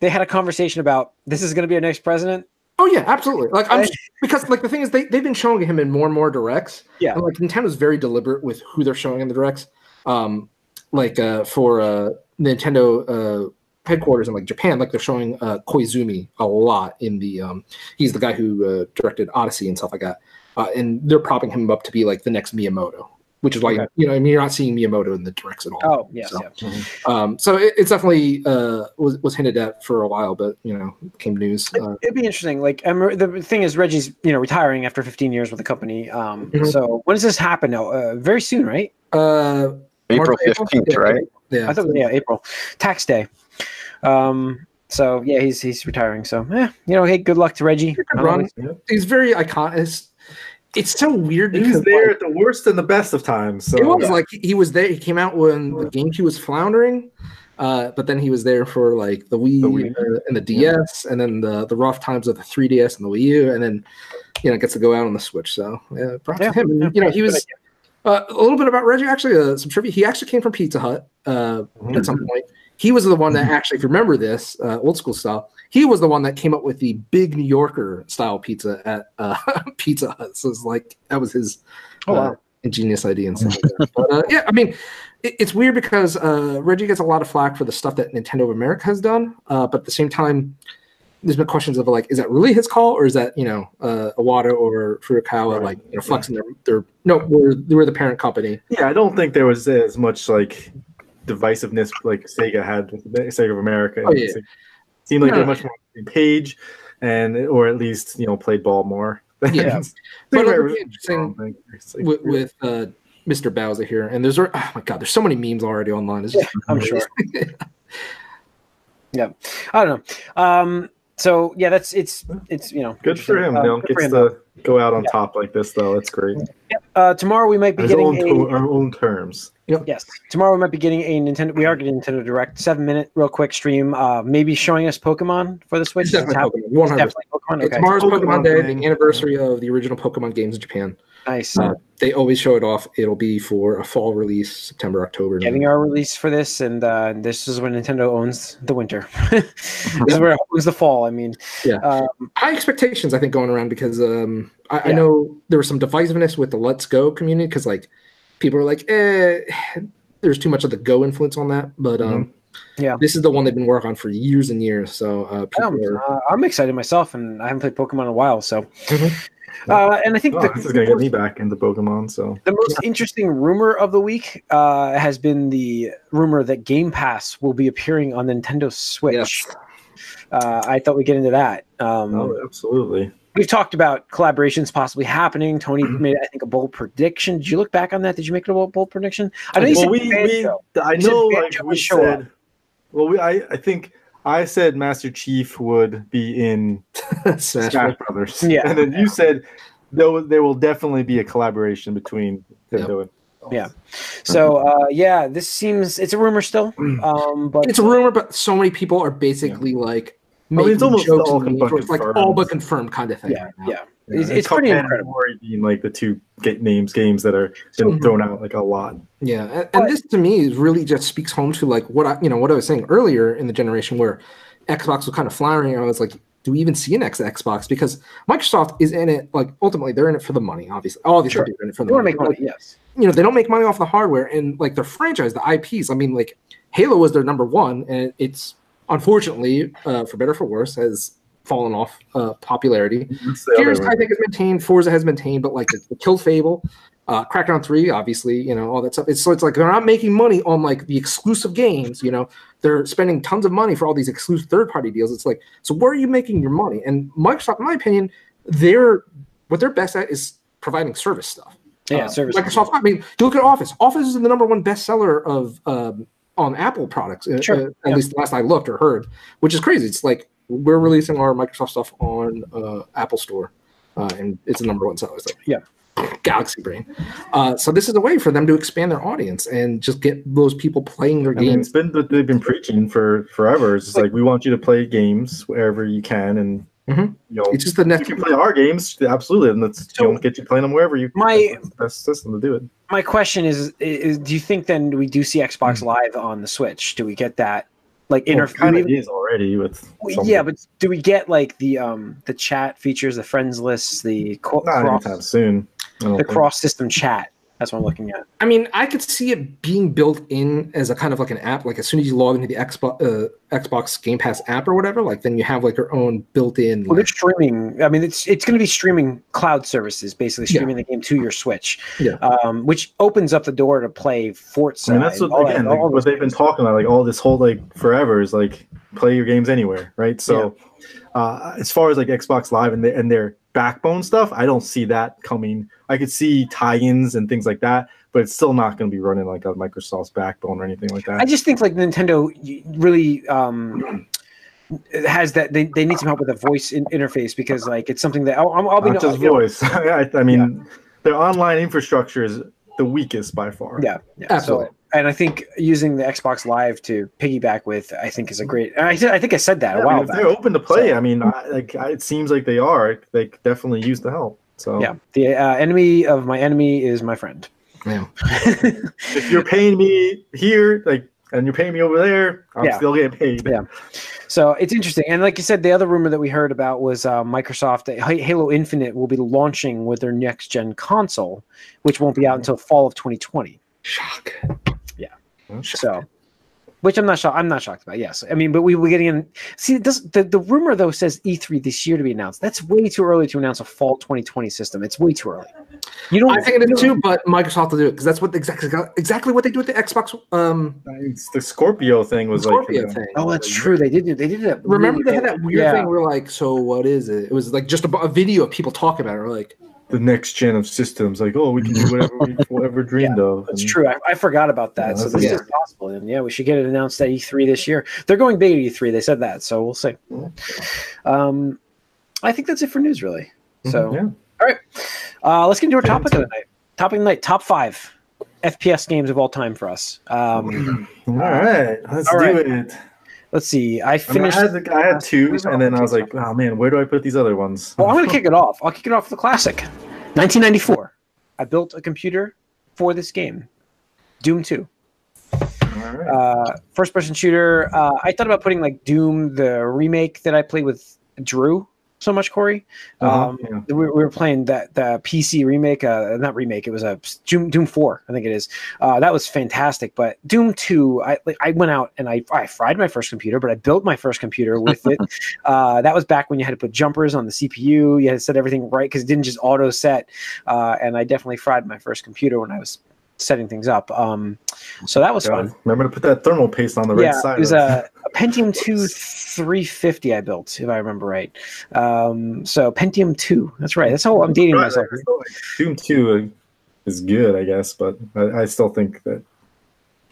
they had a conversation about this is going to be our next president? Oh yeah, absolutely. Like I'm because like the thing is they they've been showing him in more and more directs. Yeah, and, like Nintendo's very deliberate with who they're showing in the directs. Um, like uh, for uh, Nintendo. Uh, headquarters in like Japan, like they're showing uh, Koizumi a lot in the um he's the guy who uh, directed Odyssey and stuff like that uh, and they're propping him up to be like the next Miyamoto, which is like okay. you know I mean you're not seeing Miyamoto in the directs at all. Oh yes, so, yeah mm-hmm. um so it, it's definitely uh was, was hinted at for a while, but you know came news uh, it'd be interesting. Like um, the thing is Reggie's you know retiring after fifteen years with the company um mm-hmm. so when does this happen now? Uh, very soon, right? uh April fifteenth, right? Yeah, I thought yeah April tax day. Um. So yeah, he's he's retiring. So yeah, you know, hey, good luck to Reggie. Run. He's very iconic. It's, it's so weird. He was there like, at the worst and the best of times. So it was yeah. like he was there. He came out when the GameCube was floundering, uh, but then he was there for like the Wii, the Wii. Uh, and the D S, yeah. and then the the rough times of the three D S and the Wii U, and then you know gets to go out on the Switch. So yeah, props yeah. to him. And, you know, he was. Uh, a little bit about Reggie, actually, uh, some trivia. He actually came from Pizza Hut uh, mm-hmm. at some point. He was the one that actually, if you remember this, uh, old school style, he was the one that came up with the big New Yorker style pizza at uh, Pizza Hut. So it's like that was his oh, wow. uh, ingenious idea. And stuff like that. But uh, yeah, I mean, it, it's weird because uh, Reggie gets a lot of flack for the stuff that Nintendo of America has done, uh, but at the same time, there's been questions of like, is that really his call, or is that you know uh, Iwata or Furukawa right. like you know, flexing yeah. their their no, we're we're the parent company. Yeah, I don't think there was as much like divisiveness like Sega had with Sega of America. Oh, yeah. It seemed like no. they're much more on the page, and or at least you know played ball more. Yeah, but it would be interesting with, with uh, Mister Bowser here, and there's oh my god, there's so many memes already online. It's yeah, just I'm sure. Yeah, I don't know. Um, so yeah, that's it's it's you know good for him. Uh, no, good gets for him, to though. Go out on yeah. top like this though. That's great. Yeah. Uh, tomorrow we might be His getting own, a, our own terms. Yep. Yes, tomorrow we might be getting a Nintendo. We are getting Nintendo Direct, seven minute, real quick stream. Uh, maybe showing us Pokemon for the Switch. It's definitely Pokemon. It's definitely Pokemon. Okay. Tomorrow's Pokemon, Pokemon Day, Day, the anniversary yeah. of the original Pokemon games in Japan. Nice. Uh, they always show it off. It'll be for a fall release, September, October. Getting our release for this, and uh, this is when Nintendo owns the winter. This yeah. is where it owns the fall. I mean, yeah. Um, high expectations, I think, going around because um, I, yeah. I know there was some divisiveness with the Let's Go community because, like, people are like, eh, there's too much of the Go influence on that. But um, mm-hmm. yeah, this is the one they've been working on for years and years. So uh, I'm, are... uh, I'm excited myself, and I haven't played Pokemon in a while, so. Mm-hmm. Uh, and I think oh, the, this is going to get me back into Pokemon. So the most interesting rumor of the week uh, has been the rumor that Game Pass will be appearing on Nintendo Switch. Yes. Uh, I thought we'd get into that. Um, oh, absolutely. We've talked about collaborations possibly happening. Tony made, I think, a bold prediction. Did you look back on that? Did you make it a bold prediction? I know well, you said we, Banjo. We, I know like we said. Up. Well, we, I, I think. I said Master Chief would be in Smash Brothers. Yeah. And then you said there will, there will definitely be a collaboration between Nintendo yep. and Yeah. So, uh, yeah, this seems – it's a rumor still. Um, but It's a rumor, but so many people are basically yeah. like making I mean, it's almost jokes all and it's like all but confirmed kind of thing. Yeah, right yeah. yeah. It's, it's, it's pretty incredible. Being like the two get names games that are been thrown out like a lot. Yeah, and, and this to me really just speaks home to like what I you know what I was saying earlier in the generation where Xbox was kind of flowering. And I was like, do we even see an ex Xbox? Because Microsoft is in it like ultimately they're in it for the money. Obviously, obviously sure. they're in it for the they money. Make money like, yes, you know they don't make money off the hardware and like their franchise, the I Ps. I mean, like Halo was their number one, and it's unfortunately uh, for better or for worse has fallen off uh, popularity. Gears, I think, has maintained. Forza has maintained, but like it killed Fable. Uh, Crackdown three, obviously, you know, all that stuff. It's, so it's like they're not making money on, like, the exclusive games, you know. They're spending tons of money for all these exclusive third-party deals. It's like, so where are you making your money? And Microsoft, in my opinion, they're what they're best at is providing service stuff. Yeah, uh, service. Microsoft, I mean, you look at Office. Office is the number one bestseller of um, on Apple products, sure. uh, at yeah. least last I looked or heard, which is crazy. It's like we're releasing our Microsoft stuff on uh, Apple Store, uh, and it's the number one seller. So. Yeah. Galaxy brain. Uh, so this is a way for them to expand their audience and just get those people playing their I games. Mean, it's been what they've been preaching for forever. It's just like, like we want you to play games wherever you can, and mm-hmm. you know, it's just the next. You can play our games, absolutely, and that's so, you know, get you playing them wherever you. My that's the best system to do it. My question is: is do you think then we do see Xbox Live on the Switch? Do we get that? Like well, interface kind of is already with well, yeah, but do we get like the um the chat features, the friends lists, the co- not cross- anytime soon. The cross-system chat. That's what I'm looking at. I mean, I could see it being built in as a kind of like an app. Like as soon as you log into the Xbox, uh, Xbox Game Pass app or whatever, like then you have like your own built-in. Well, like, they're streaming. I mean, it's it's going to be streaming cloud services, basically streaming yeah. the game to your Switch, yeah. um, which opens up the door to play Forza. I mean, that's what, and again, that, like, what they've been talking about, like all this whole like forever is like play your games anywhere, right? So, yeah. uh, as far as like Xbox Live and the, and their backbone stuff, I don't see that coming. I could see tie-ins and things like that, but it's still not going to be running like a Microsoft's backbone or anything like that. I just think like Nintendo really um, has that they, they need some help with the voice in- interface because like it's something that I'll, I'll be not no, just you know, voice. I, I mean, yeah. their online infrastructure is the weakest by far. Yeah, yeah absolutely. So, and I think using the Xbox Live to piggyback with, I think, is a great. I, I think I said that yeah, a while I mean, back. If they're open to play. So, I mean, I, like I, it seems like they are. They definitely use the help. So yeah, the uh, enemy of my enemy is my friend. Yeah. If you're paying me here, like, and you're paying me over there, I'm yeah. still getting paid. Yeah. So it's interesting, and like you said, the other rumor that we heard about was uh, Microsoft Halo Infinite will be launching with their next gen console, which won't be out until fall of twenty twenty. Shock. Yeah. I'm shocked. So, which I'm not shocked. I'm not shocked about. Yes, I mean, but we were getting in. See, this, the the rumor though says E three this year to be announced. That's way too early to announce a fall twenty twenty system. It's way too early. You don't. I think it is too, but Microsoft will do it because that's what exactly exactly what they do with the Xbox. Um, it's the Scorpio thing was Scorpio like. Thing. Oh, that's true. They did. They did that. Remember really they had that weird yeah. thing where like, so what is it? It was like just a, a video of people talking about it. Or like, the next gen of systems, like, oh, we can do whatever we ever dreamed yeah, of. That's and, true. I, I forgot about that. Yeah, so this yeah. is possible. And yeah, we should get it announced at E three this year. They're going big at E three. They said that, so we'll see. Um, I think that's it for news, really. So, mm-hmm, yeah. all right, uh, let's get into our topic of the night. Topic of the night, top five F P S games of all time for us. Um, all right, let's all do right. it. Let's see. I finished. I, mean, I, had, I had two, and then I was like, "Oh man, where do I put these other ones?" Well, I'm gonna kick it off. I'll kick it off with a classic, nineteen ninety-four. I built a computer for this game, Doom two. Right. Uh, first-person shooter. Uh, I thought about putting like Doom, the remake that I played with Drew so much, Corey. Uh-huh, um, yeah. we, we were playing that the P C remake, uh, not remake. It was a Doom, Doom four, I think it is. Uh, that was fantastic. But Doom two, I like, I went out and I I fried my first computer, but I built my first computer with it. uh, that was back when you had to put jumpers on the C P U. You had to set everything right because it didn't just auto set. Uh, and I definitely fried my first computer when I was setting things up. Um, so that was yeah, fun. Remember to put that thermal paste on the yeah, right side. It was a, a Pentium two three fifty I built, if I remember right. Um, so Pentium two, that's right. That's how I'm dating right, myself. Right. Still, like, Doom two is good, I guess, but I, I still think that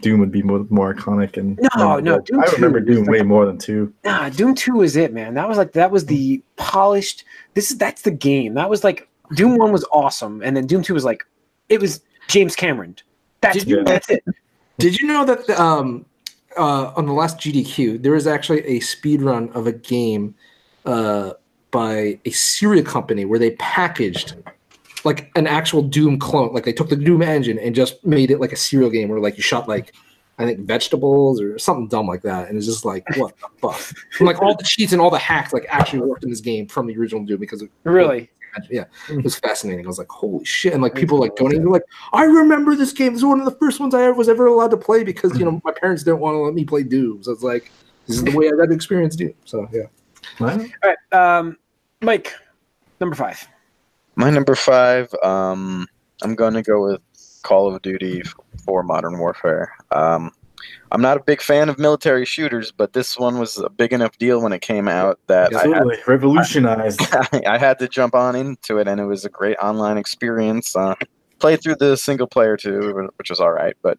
Doom would be more, more iconic. And no, no, Doom I remember two, Doom like, way more than two. Nah, Doom two is it, man. That was like that was the polished. This is that's the game. That was like Doom one was awesome, and then Doom two was like it was. James Cameron. That's, did you, that's it. Did you know that um, uh, on the last G D Q, there was actually a speed run of a game uh, by a cereal company where they packaged like an actual Doom clone. Like they took the Doom engine and just made it like a cereal game where like you shot like I think vegetables or something dumb like that. And it's just like, what the fuck? And, like all the cheats and all the hacks like actually worked in this game from the original Doom because of, really. Like, yeah, it was fascinating. I was like, holy shit. And like people like donating, they're like, I remember this game. This is one of the first ones I ever was ever allowed to play because you know my parents didn't want to let me play Doom. So it's like this is the way I got to experience Doom. So yeah. All right. Um Mike, number five. My number five, um, I'm gonna go with Call of Duty for Modern Warfare. Um I'm not a big fan of military shooters, but this one was a big enough deal when it came out that Absolutely. I had, revolutionized. I, I had to jump on into it, and it was a great online experience. Uh, played through the single player too, which was all right, but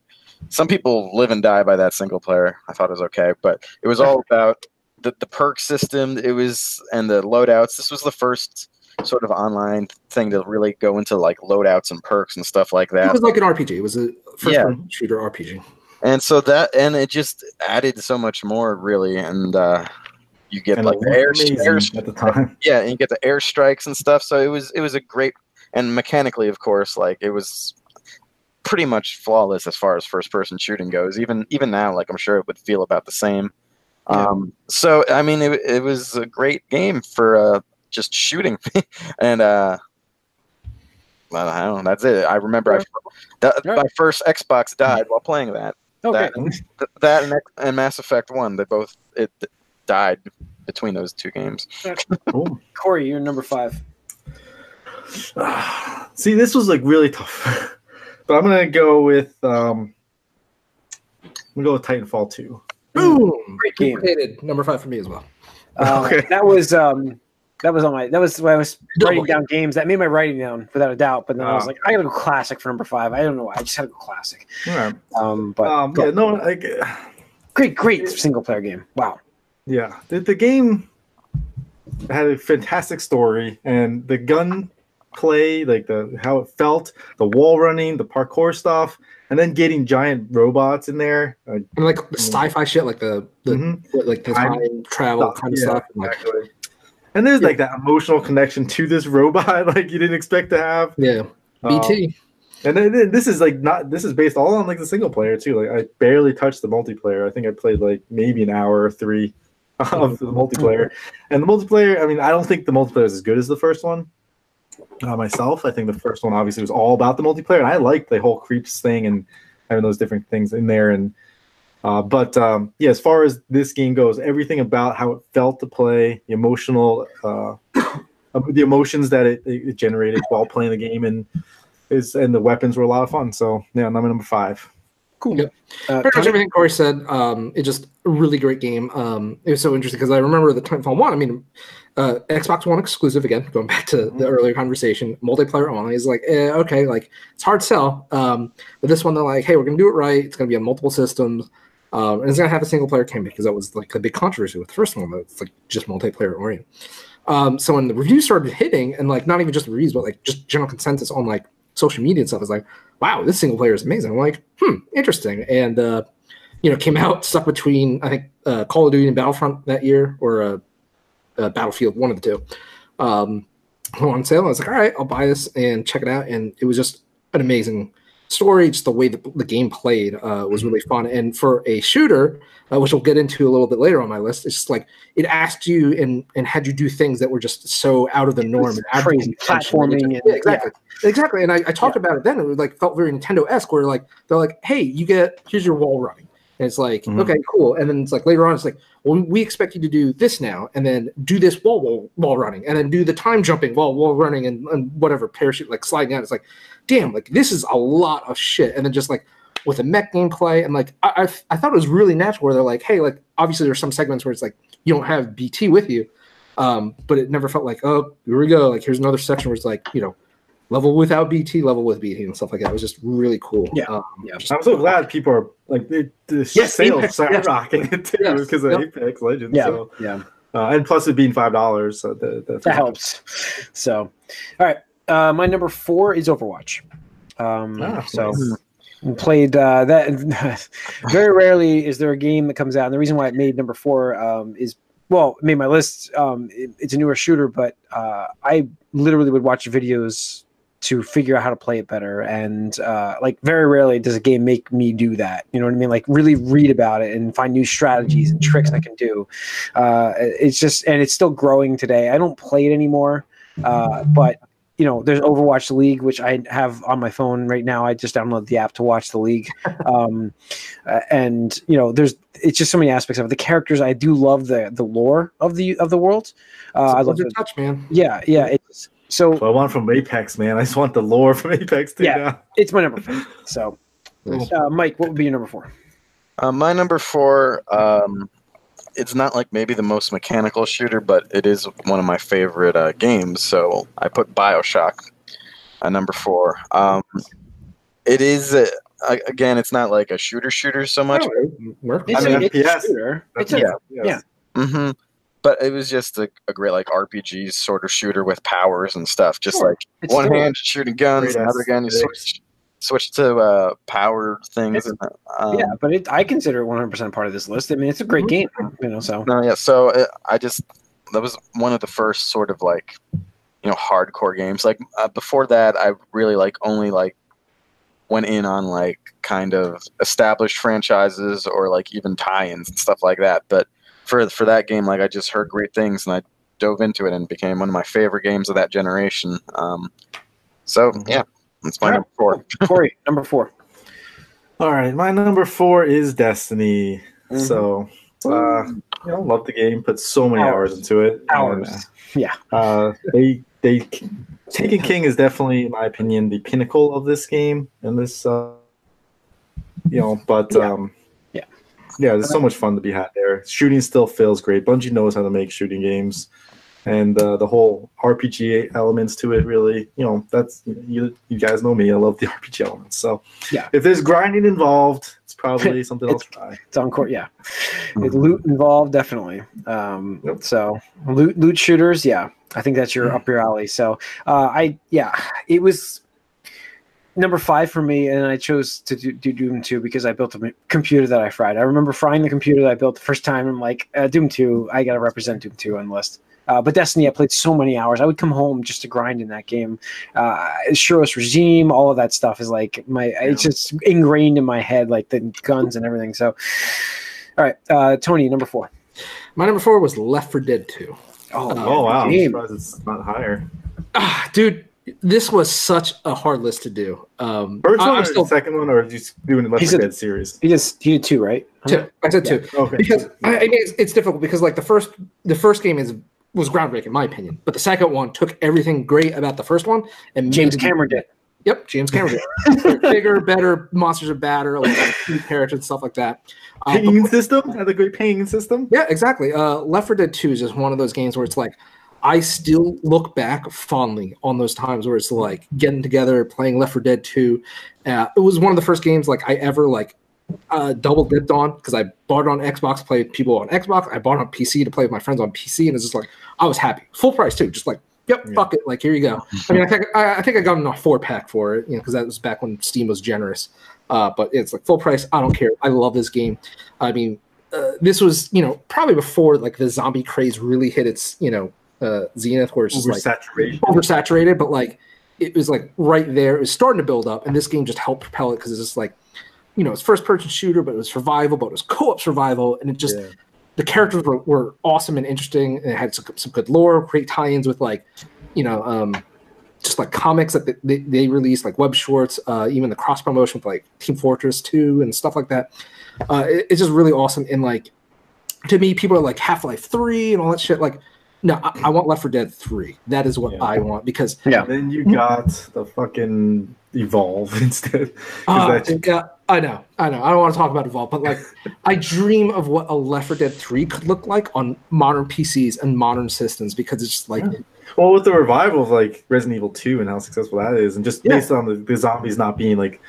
some people live and die by that single player. I thought it was okay, but it was all about the, the perk system. It was and the loadouts. This was the first sort of online thing to really go into like loadouts and perks and stuff like that. It was like an R P G. It was a first yeah. person shooter R P G. And so that, and it just added so much more, really. And uh, you get and like the air, air at the time, yeah, and you get the airstrikes and stuff. So it was, it was a great, and mechanically, of course, like it was pretty much flawless as far as first-person shooting goes. Even, even now, like I'm sure it would feel about the same. Yeah. Um, so I mean, it, it was a great game for uh, just shooting, and. Uh, I don't know. That's it. I remember I, that, right. my first Xbox died while playing that. Okay. That, and, that and, and Mass Effect one, they both it, it died between those two games. Cool. Corey, you're number five. Uh, see, this was like really tough, but I'm gonna go with um, I'm gonna go with Titanfall two. Boom! Great game. Hated. Number five for me as well. Uh, okay. That was. Um, That was on my. That was when I was writing down games. That made my writing down without a doubt. But then uh, I was like, I gotta go classic for number five. I don't know why. I just had to go classic. Right. Um, but um, yeah, no, like, great, great single player game. Wow. Yeah, the, the game had a fantastic story, and the gun play, like the how it felt, the wall running, the parkour stuff, and then getting giant robots in there. Like, and like sci-fi shit, like the, the mm-hmm. like the time travel stuff, kind of yeah, stuff. And, like, exactly. And there's yeah. like that emotional connection to this robot, like you didn't expect to have. Yeah, B T. Um, and then, then this is like not. This is based all on like the single player too. Like I barely touched the multiplayer. I think I played like maybe an hour or three of the multiplayer. And the multiplayer, I mean, I don't think the multiplayer is as good as the first one. Uh, myself, I think the first one obviously was all about the multiplayer, and I liked the whole creeps thing and having those different things in there. And Uh, but um, yeah, as far as this game goes, everything about how it felt to play, the emotional, uh, the emotions that it, it generated while playing the game, and is and the weapons were a lot of fun. So yeah, I'm number five. Cool. Yep. Uh, Pretty much everything Corey said. Um, it's just a really great game. Um, it was so interesting because I remember the Titanfall one. I mean, uh, Xbox One exclusive again. Going back to the earlier conversation, multiplayer only is like eh, okay, like it's hard sell. Um, but this one, they're like, hey, we're gonna do it right. It's gonna be on multiple systems, um, and it's gonna have a single player campaign because that was like a big controversy with the first one. It's like just multiplayer oriented. Um, so when the reviews started hitting, and like not even just the reviews, but like just general consensus on like social media and stuff is like, wow, this single player is amazing. I'm like, hmm, interesting. And, uh, you know, came out stuck between, I think, uh, Call of Duty and Battlefront that year, or uh, uh, Battlefield, one of the two. Um, on sale, I was like, all right, I'll buy this and check it out. And it was just an amazing story. Just the way the, the game played uh, was really fun. And for a shooter, uh, which we'll get into a little bit later on my list, it's just like it asked you and, and had you do things that were just so out of the norm. It's and crazy platforming. And, yeah, exactly. Yeah. Exactly. And I, I talked yeah. about it then. It was like felt very Nintendo-esque where like they're like, hey, you get here's your wall running. And it's like, mm-hmm. okay, cool. And then it's like later on, it's like, well, we expect you to do this now, and then do this wall wall, wall running, and then do the time jumping while wall running and, and whatever parachute like sliding out. It's like, damn, like this is a lot of shit. And then just like with the mech gameplay, and like I I, I thought it was really natural where they're like, hey, like obviously there's some segments where it's like you don't have B T with you, um, but it never felt like, oh, here we go. Like here's another section where it's like, you know, level without B T, level with B T, and stuff like that. It was just really cool. Yeah, um, yeah. Just, I'm so glad people are like the yes, sales Apex, are rocking it too yes, because of yep. Apex Legends. Yeah, so. yeah. Uh, and plus it being five dollars, so the, the that helps. So, all right. Uh, my number four is Overwatch. Um, oh, so nice. played uh, that. Very rarely is there a game that comes out, and the reason why it made number four um, is well, it made my list. Um, it, it's a newer shooter, but uh, I literally would watch videos to figure out how to play it better. And uh, like very rarely does a game make me do that. You know what I mean? Like really read about it and find new strategies and tricks I can do. Uh, it's just, and it's still growing today. I don't play it anymore. Uh, but you know, there's Overwatch League, which I have on my phone right now. I just download the app to watch the league. Um, and you know, there's, it's just so many aspects of it. The characters. I do love the, the lore of the, of the world. Uh, I love the touch, man. Yeah. Yeah. It's, So well, I want from Apex, man. I just want the lore from Apex too. Yeah, now. It's my number four. So, uh, Mike, what would be your number four? Uh, my number four. Um, it's not like maybe the most mechanical shooter, but it is one of my favorite uh, games. So I put Bioshock at number four. Um, it is a, a, again, it's not like a shooter shooter so much. No, it's I mean, a, it's a shooter. It's a, yeah. Yeah. Mm-hmm. But it was just a, a great like R P G sort of shooter with powers and stuff. Just sure. like it's one still, hand shooting guns, another gun you switch switch to uh, power things. And, um, yeah, but it, I consider it one hundred percent part of this list. I mean, it's a great game, you know. So no, yeah. So it, I just that was one of the first sort of like you know hardcore games. Like uh, before that, I really like only like went in on like kind of established franchises or like even tie-ins and stuff like that, but. For for that game, like I just heard great things, and I dove into it, and it became one of my favorite games of that generation. Um, so yeah, that's my right. number four. Corey, number four. All right, my number four is Destiny. Mm-hmm. So uh, you know, love the game. Put so many hours, hours into it. Hours. And, uh, yeah. Uh, they they Taken King is definitely, in my opinion, the pinnacle of this game, and this uh, you know, but. Yeah. Um, Yeah, there's so much fun to be had there. Shooting still feels great. Bungie knows how to make shooting games, and uh, the whole R P G elements to it really, you know, that's you. You guys know me. I love the R P G elements. So yeah, if there's grinding involved, it's probably something it's, else. Try. It's on court, yeah. With loot involved, definitely. Um, yep. So loot, loot shooters, yeah. I think that's your up your alley. So uh, I, yeah, it was. Number five for me, and I chose to do, do Doom two because I built a computer that I fried. I remember frying the computer that I built the first time. I'm like, uh, Doom two, I got to represent Doom two on the list. Uh, but Destiny, I played so many hours. I would come home just to grind in that game. Uh, Shuros Regime, all of that stuff is like my, yeah. it's just ingrained in my head, like the guns and everything. So, all right, uh, Tony, number four. My number four was Left four Dead two. Oh, uh, oh wow. Game. I'm surprised it's not higher. Ah, dude. This was such a hard list to do. Um, First one I'm or still, the second one, or are you doing the Left four Dead series? He just he did two, right? Two. I said yeah. two. Okay. Because yeah. I, I mean, it's, it's difficult because like the first the first game is was groundbreaking in my opinion, but the second one took everything great about the first one and James Cameron did. Yep, James Cameron. Bigger, better, monsters are badder, like new characters, stuff like that. Uh, paying but, system? Another great paying system? Yeah, exactly. Uh, Left four Dead two is just one of those games where it's like, I still look back fondly on those times where it's like getting together, playing Left four Dead two. Uh, it was one of the first games like I ever like uh, double dipped on, because I bought it on Xbox, played people on Xbox. I bought it on P C to play with my friends on P C, and it's just like I was happy, full price too, just like yep, yeah. fuck it, like here you go. I mean, I think I, I think I got a four pack for it, you know, because that was back when Steam was generous. Uh, but it's like full price. I don't care. I love this game. I mean, uh, this was you know probably before like the zombie craze really hit its you know. Uh, zenith where it's just like oversaturated, but like it was like right there, it was starting to build up, and this game just helped propel it because it's just like you know it's first person shooter, but it was survival, but it was co-op survival, and it just yeah. the characters were, were awesome and interesting, and it had some, some good lore, great tie-ins with like you know um just like comics that they, they released, like Web Schwartz, uh even the cross promotion with like Team Fortress two and stuff like that. Uh it, it's just really awesome, and like to me people are like Half-Life three and all that shit, like no, I, I want Left four Dead three. That is what yeah. I want, because yeah. Then you got the fucking Evolve instead. Uh, that's... Yeah, I know, I know. I don't want to talk about Evolve, but like, I dream of what a Left four Dead three could look like on modern P Cs and modern systems, because it's just like, yeah. well, with the revival of like Resident Evil two and how successful that is, and just yeah. based on the, the zombies not being like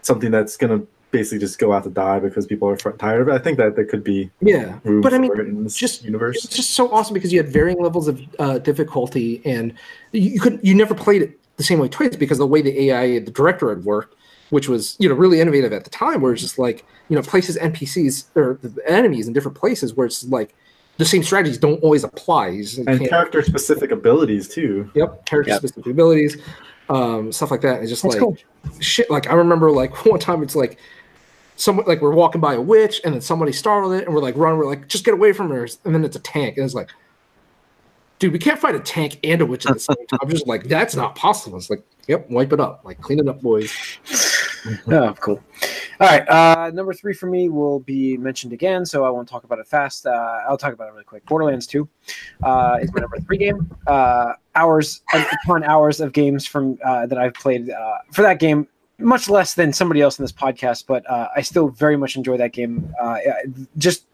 something that's gonna basically just go out to die because people are tired of it. I think that there could be yeah, room but I mean, for it in this just, universe. It's just so awesome because you had varying levels of uh, difficulty, and you could you never played it the same way twice because the way the A I, the director had worked, which was you know really innovative at the time, where it's just like you know places N P Cs or the enemies in different places where it's like the same strategies don't always apply. And character specific abilities too. Yep, character yep. specific abilities, um, stuff like that. It's just That's like cool. shit. Like I remember like one time it's like. Someone like we're walking by a witch, and then somebody startled it, and we're like run, we're like just get away from her, and then it's a tank, and it's like, dude, we can't fight a tank and a witch at the same time. I'm just like, that's not possible. It's like, yep, wipe it up, like clean it up, boys. Oh, cool. All right, uh, number three for me will be mentioned again, so I won't talk about it fast. Uh, I'll talk about it really quick. Borderlands two uh, is my number three game. Uh, hours upon hours of games from uh, that I've played uh, for that game. Much less than somebody else in this podcast, but uh, I still very much enjoy that game. Uh, just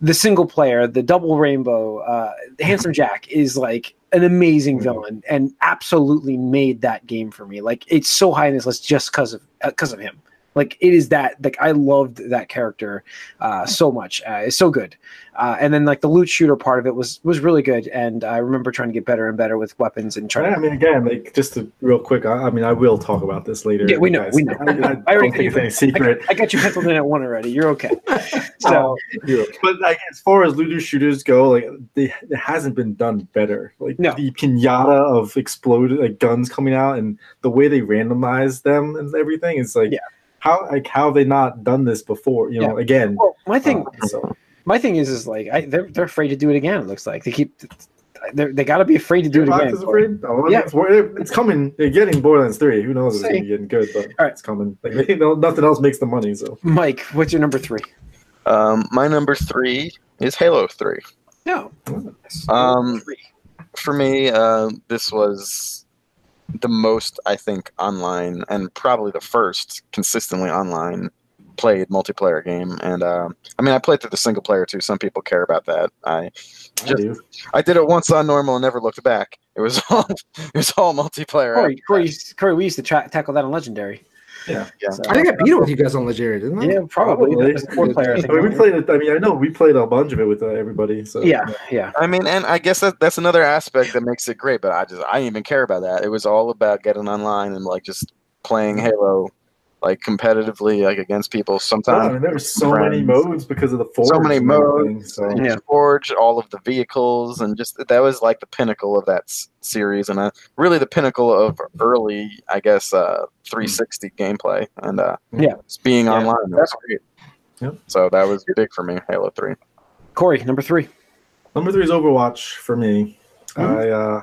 the single player, the double rainbow, uh, Handsome Jack is like an amazing villain and absolutely made that game for me. Like it's so high in this list just because of because uh, of him. Like it is that like I loved that character uh, so much. Uh, it's so good. Uh, and then like the loot shooter part of it was was really good. And I remember trying to get better and better with weapons and trying. Yeah, to- I mean, again, like just to, real quick. I, I mean, I will talk about this later. Yeah, we know. Guys. We know. I, I, I don't think it's any secret. I got, I got you penciled in at one already. You're okay. So, you're okay. But like as far as looter shooters go, like they, it hasn't been done better. Like no. the pinata of exploded like guns coming out and the way they randomize them and everything is like. Yeah. How like how have they not done this before? You know, yeah. again. Well, my thing, uh, so. my thing is, is like I, they're they're afraid to do it again. It looks like they keep they got to be afraid to do Xbox it again. Is afraid? Oh, yeah. it's, it's coming. They're getting Borderlands three. Who knows? It's gonna be getting good, but right. it's coming. Like they, no, nothing else makes the money. So, Mike, what's your number three? Um, my number three is Halo three. No. Um, three. For me, uh, this was. The most, I think, online, and probably the first consistently online played multiplayer game. And uh, I mean, I played through the single player too. Some people care about that. I just, I, do. I did it once on normal and never looked back. It was all it was all multiplayer. Corey, Corey, Corey we used to tra- tackle that on Legendary. Yeah, yeah. So, I think I beat it with you guys on Legendary, didn't I? Yeah, probably. probably. Four player, I, think I mean, we played it. I mean, I know we played a bunch of it with uh, everybody. So yeah, yeah. I mean, and I guess that that's another aspect that makes it great. But I just I didn't even care about that. It was all about getting online and like just playing Halo, like competitively, like against people. Sometimes yeah, I mean, there were so friends. many modes because of the Forge. So many modes. So. Yeah. Forge, all of the vehicles, and just that was like the pinnacle of that s- series, and uh, really the pinnacle of early, I guess, uh, three sixty mm. gameplay, and uh, yeah, just being yeah. online. That was great. Yep. So that was big for me. Halo three. Corey, number three. Number three is Overwatch for me. Mm-hmm. I. Uh,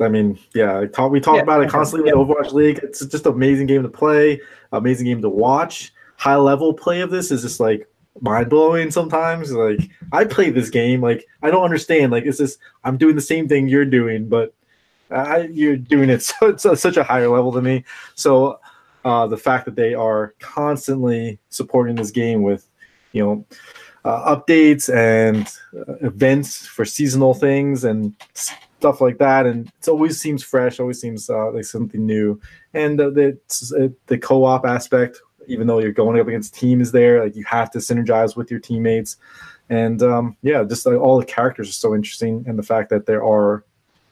I mean, yeah, I talk, we talk yeah, about it constantly yeah. with Overwatch League. It's just an amazing game to play, amazing game to watch. High-level play of this is just, like, mind-blowing sometimes. Like, I play this game. Like, I don't understand. Like, it's just I'm doing the same thing you're doing, but I, you're doing it so it's a, such a higher level than me. So uh, the fact that they are constantly supporting this game with, you know, uh, updates and uh, events for seasonal things and stuff like that, and it always seems fresh, always seems uh, like something new. And uh, the uh, the co-op aspect, even though you're going up against teams there, like you have to synergize with your teammates. And um, yeah, just like, all the characters are so interesting, and the fact that there are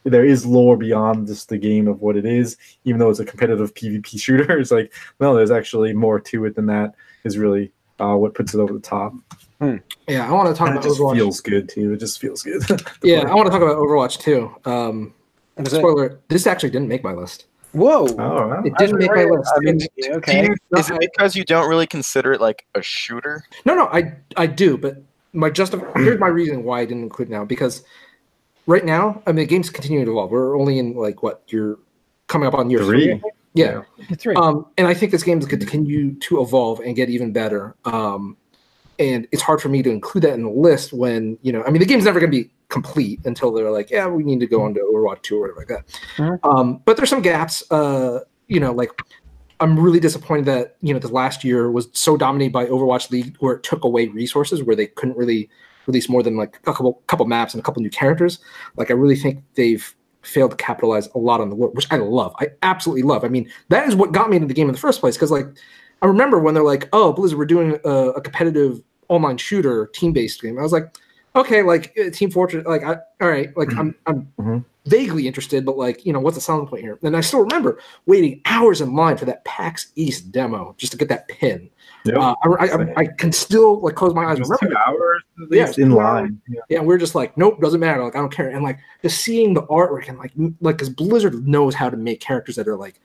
there is lore beyond just the game of what it is, even though it's a competitive PvP shooter. It's like, no, there's actually more to it than that is really uh, what puts it over the top. Hmm. Yeah, I want to talk and about it just Overwatch. feels good too. It just feels good. yeah, part. I want to talk about Overwatch too. Um, spoiler: it? This actually didn't make my list. Whoa! Oh, well, it didn't make my list. I mean, okay. You, is it because you don't really consider it like a shooter? No, no, I I do, but my justif- here's my reason why I didn't include it now, because right now, I mean, the game's continuing to evolve. We're only in like what you're coming up on year three. three? Yeah, yeah. Three. Um, and I think this game is going to continue to evolve and get even better. Um, and it's hard for me to include that in the list when, you know, I mean, the game's never going to be complete until they're like, yeah, we need to go on to Overwatch two or whatever like that. Mm-hmm. Um, but there's some gaps. Uh, you know, like I'm really disappointed that, you know, the last year was so dominated by Overwatch League, where it took away resources, where they couldn't really release more than like a couple couple maps and a couple new characters. Like I really think they've failed to capitalize a lot on the lore, which I love. I absolutely love. I mean, that is what got me into the game in the first place, because like I remember when they're like, "Oh, Blizzard, we're doing a, a competitive online shooter, team-based game." I was like, "Okay, like Team Fortress, like I, all right, like mm-hmm. I'm, I'm mm-hmm. vaguely interested, but like, you know, what's the selling point here?" And I still remember waiting hours in line for that PAX East demo just to get that pin. Yep. Uh, I, I, I can still like close my eyes. Just remember two hours at least yeah, in line. Yeah. yeah, we're just like, nope, doesn't matter. Like I don't care. And like just seeing the artwork and like like because Blizzard knows how to make characters that are like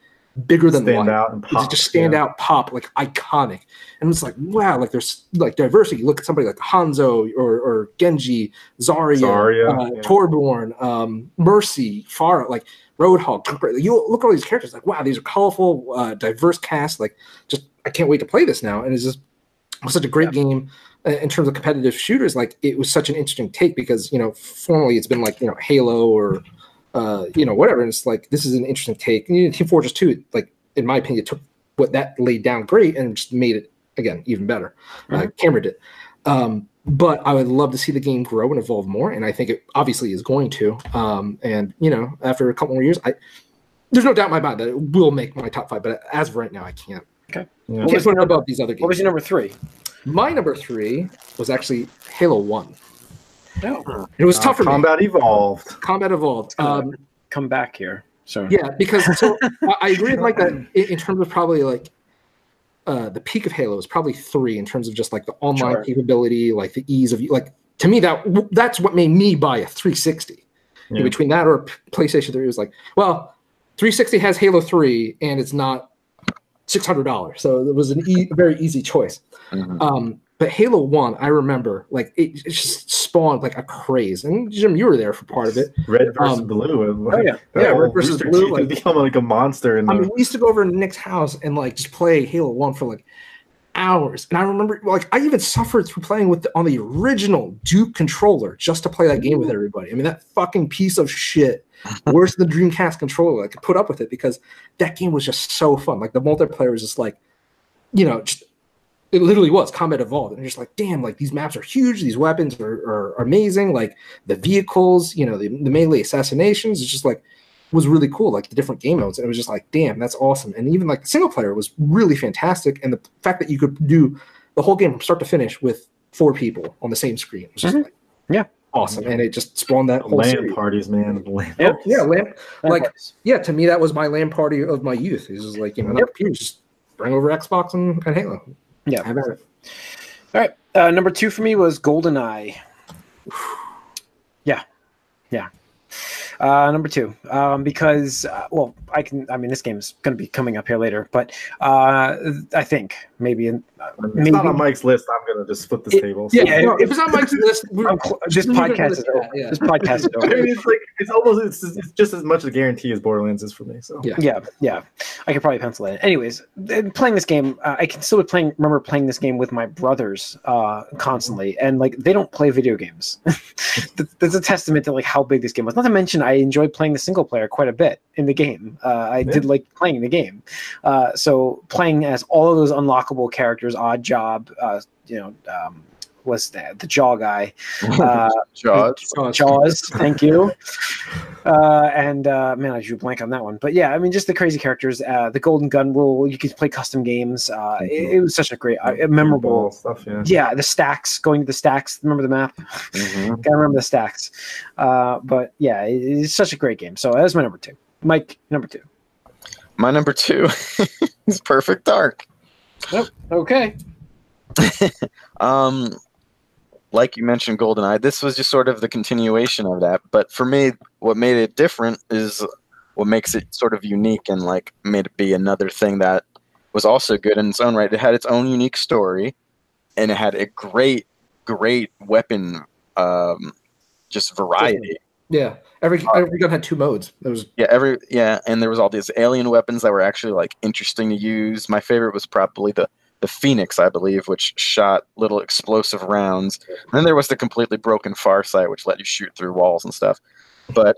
bigger than stand life. out and pop, just stand yeah. out, pop, like iconic, and it's like wow, like there's like diversity. You look at somebody like Hanzo or, or Genji, Zarya, Zarya uh, yeah. Torbjorn, um, Mercy, Farah, like Roadhog. You look at all these characters, like wow, these are colorful, uh, diverse cast. Like just, I can't wait to play this now. And it's just it was such a great yeah. game in terms of competitive shooters. Like it was such an interesting take because you know formerly it's been like you know Halo or. Uh, you know, whatever, and it's like this is an interesting take. And you know, Team Fortress two, like in my opinion, took what that laid down great and just made it again even better. Mm-hmm. Uh, Cameron did, um, but I would love to see the game grow and evolve more, and I think it obviously is going to. Um, and you know, after a couple more years, I there's no doubt in my mind that it will make my top five. But as of right now, I can't. Okay. Yeah. What was your number, about these other games? What was your number three? My number three was actually Halo one. No. It was uh, tougher. Combat me. evolved. Combat evolved. Um, Come back here. So yeah, because so I agree with like that in, in terms of probably like uh, the peak of Halo is probably three in terms of just like the online sure. capability, like the ease of like to me that that's what made me buy a three sixty. Yeah. In between that or PlayStation three, it was like well, three sixty has Halo three and it's not six hundred dollars, so it was an e- very easy choice. Mm-hmm. Um, but Halo one, I remember like it, it just spawned like a craze, and Jim, you were there for part of it. Red versus um, blue. Like, oh yeah, yeah. Red versus blue. Like become like a monster. In I the... mean, we used to go over to Nick's house and like just play Halo One for like hours. And I remember like I even suffered through playing with the, on the original Duke controller just to play that game with everybody. I mean, that fucking piece of shit. Worse than the Dreamcast controller. I could put up with it because that game was just so fun. Like the multiplayer was just like, you know, just. It literally was combat evolved, and you're just like, damn, like these maps are huge, these weapons are, are, are amazing, like the vehicles, you know, the, the melee assassinations. It's just like was really cool, like the different game modes, and it was just like, damn, that's awesome. And even like the single player was really fantastic, and the fact that you could do the whole game from start to finish with four people on the same screen was just mm-hmm. like, yeah, awesome. Yeah. And it just spawned that the whole land parties, man. The land parties. Yeah, land, like parties. Yeah, to me that was my land party of my youth. It was just like you know, yep. that, just bring over Xbox and, and Halo. Yeah. How about it? All right. Uh, number two for me was GoldenEye. Yeah. Yeah. Uh, number two. Um, because, uh, well, I can, I mean, this game is going to be coming up here later, but uh, I think maybe. In, uh, it's maybe, not on Mike's list. I'm going to just flip this it, table. So. Yeah. No, if it's on Mike's list, we're, cl- this, podcast is over. Yeah. this podcast is over. I mean, it's like, it's almost, it's, it's just as much a guarantee as Borderlands is for me. So, yeah. Yeah. yeah. I could probably pencil it in. Anyways, playing this game, uh, I can still be playing, remember playing this game with my brothers uh, constantly, and like they don't play video games. That's a testament to like how big this game was. Not to mention, I enjoyed playing the single player quite a bit in the game. Uh, I yeah. did like playing the game. Uh, so playing as all of those unlockable characters, Odd Job, uh, you know, um, what's that? The Jaw guy. Uh, Jaws. Jaws, thank you. Uh, and uh, man, I drew a blank on that one. But yeah, I mean, just the crazy characters, uh, the Golden Gun rule, you can play custom games. Uh, it, it was such a great, uh, memorable stuff. Yeah. yeah, the stacks, going to the stacks. Remember the map? Mm-hmm. Gotta remember the stacks. Uh, but yeah, it, it's such a great game. So that was my number two. Mike, number two. My number two is Perfect Dark. Yep. Okay. um. Like you mentioned, GoldenEye, this was just sort of the continuation of that. But for me, what made it different is what makes it sort of unique and like made it be another thing that was also good in its own right. It had its own unique story, and it had a great, great weapon, um, just variety. Yeah, every every gun had two modes. There was yeah, every yeah, and there was all these alien weapons that were actually like interesting to use. My favorite was probably the. The Phoenix, I believe, which shot little explosive rounds. And then there was the completely broken Farsight, which let you shoot through walls and stuff. But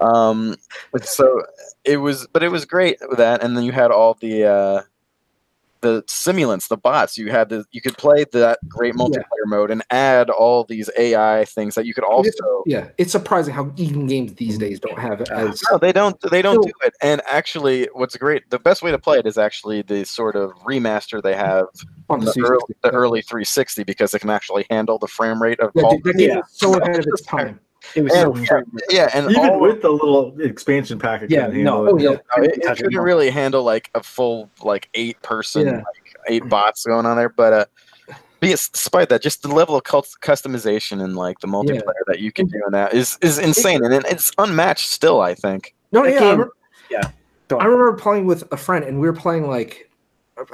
um, so it was, but it was great with that. And then you had all the uh, the simulants, the bots. You had the you could play that great multiplayer yeah. mode and add all these A I things that you could also. It's, yeah, it's surprising how even games these days don't have it. As... No, they don't. They don't do it. And actually, what's great, the best way to play it is actually the sort of remaster they have on the, the, early, the early three sixty, because it can actually handle the frame rate of. Yeah, all the game was so ahead of its time. It was and, so yeah, yeah, and even all, with the little expansion pack, it yeah, no, it. Yeah. No, it, it couldn't really handle like a full like eight person, yeah. like eight bots going on there. But uh, but yes, despite that, just the level of customization and like the multiplayer yeah. that you can do in that is is insane, it, and it's unmatched still. I think. No, yeah, I remember, yeah. I remember playing with a friend, and we were playing like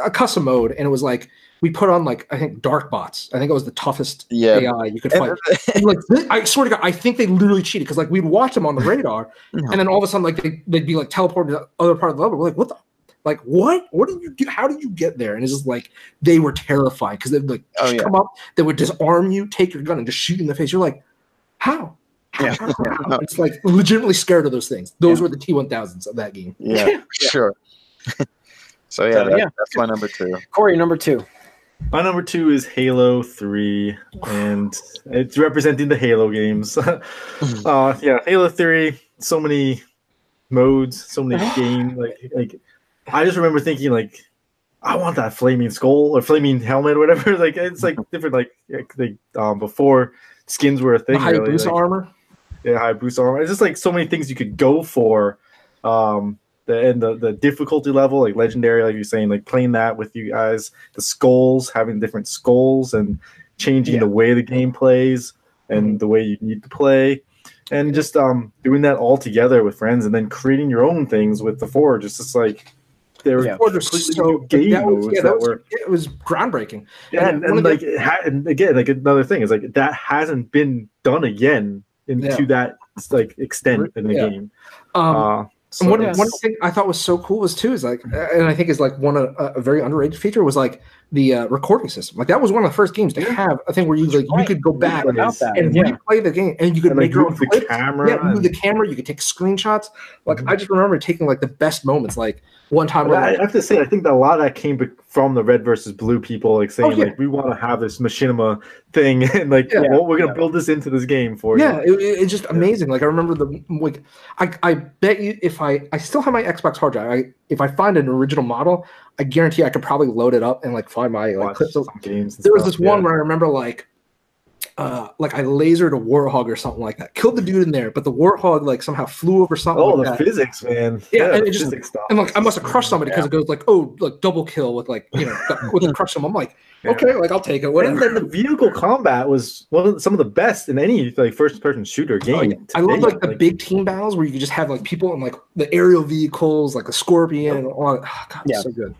a custom mode, and it was like. We put on like I think dark bots. I think it was the toughest yeah. A I you could fight. Like I swear to God, I think they literally cheated because like we'd watch them on the radar, no. and then all of a sudden like they they'd be like teleported to the other part of the level. We're like, what the? Like what? What did you do? How did you get there? And it's just like they were terrified because they'd like oh, yeah. come up, they would disarm you, take your gun, and just shoot you in the face. You're like, how? how, yeah. how, how? No. It's like legitimately scared of those things. Those yeah. were the T one thousands of that game. Yeah, yeah. sure. So yeah, so, that, yeah, that's my number two. Corey, number two. My number two is Halo three, and it's representing the Halo games. uh, yeah, Halo three, so many modes, so many games. Like, like, I just remember thinking, like, I want that flaming skull or flaming helmet or whatever. Like, it's like different. Like, like um, before skins were a thing. High really. boost like, armor. Yeah, high boost armor. It's just like so many things you could go for. Um, The, and the, the difficulty level, like legendary, like you're saying, like playing that with you guys, the skulls, having different skulls and changing yeah. the way the game plays and mm-hmm. the way you need to play, and just um doing that all together with friends and then creating your own things with the Forge. It's just like there were yeah. so game that was, modes yeah, that, that was, were it was groundbreaking. Yeah, and, and, and like the, it ha- and again, like another thing is like that hasn't been done again in, yeah. to that like extent in the yeah. game. Um, uh, So, and one, yes. one thing I thought was so cool was too is like, and I think is like one of uh, a very underrated feature was like the uh, recording system. Like that was one of the first games to have a thing where you like you could go back and replay yeah. the game, and you could and make like, your own the clips. camera. Yeah, move and... the camera. You could take screenshots. Like mm-hmm. I just remember taking like the best moments. Like one time, when, I, like, I have to say, I think that a lot of that came from the Red versus Blue people, like saying oh, yeah. like we want to have this machinima thing, and like yeah, well, we're gonna yeah. build this into this game for yeah, you. Yeah, it, it's just amazing. Like I remember the like I I bet you if. I, I still have my Xbox hard drive. I, if I find an original model, I guarantee I could probably load it up and like find my like clips of games. There was this yeah. one where I remember like, uh, like I lasered a warthog or something like that. Killed the dude in there, but the warthog like somehow flew over something. Oh, like the that. physics, man! Yeah, yeah and it just stuff. and like I must have crushed somebody because yeah. it goes like oh like double kill with like you know with a crush them. I'm like yeah. okay, like I'll take it. Whatever. And then the vehicle combat was one of some of the best in any like first person shooter game. Oh, yeah. I love like the like, big team battles where you could just have like people in like the aerial vehicles like the Scorpion. Yeah. And all that. Oh, God, yeah. it's so good.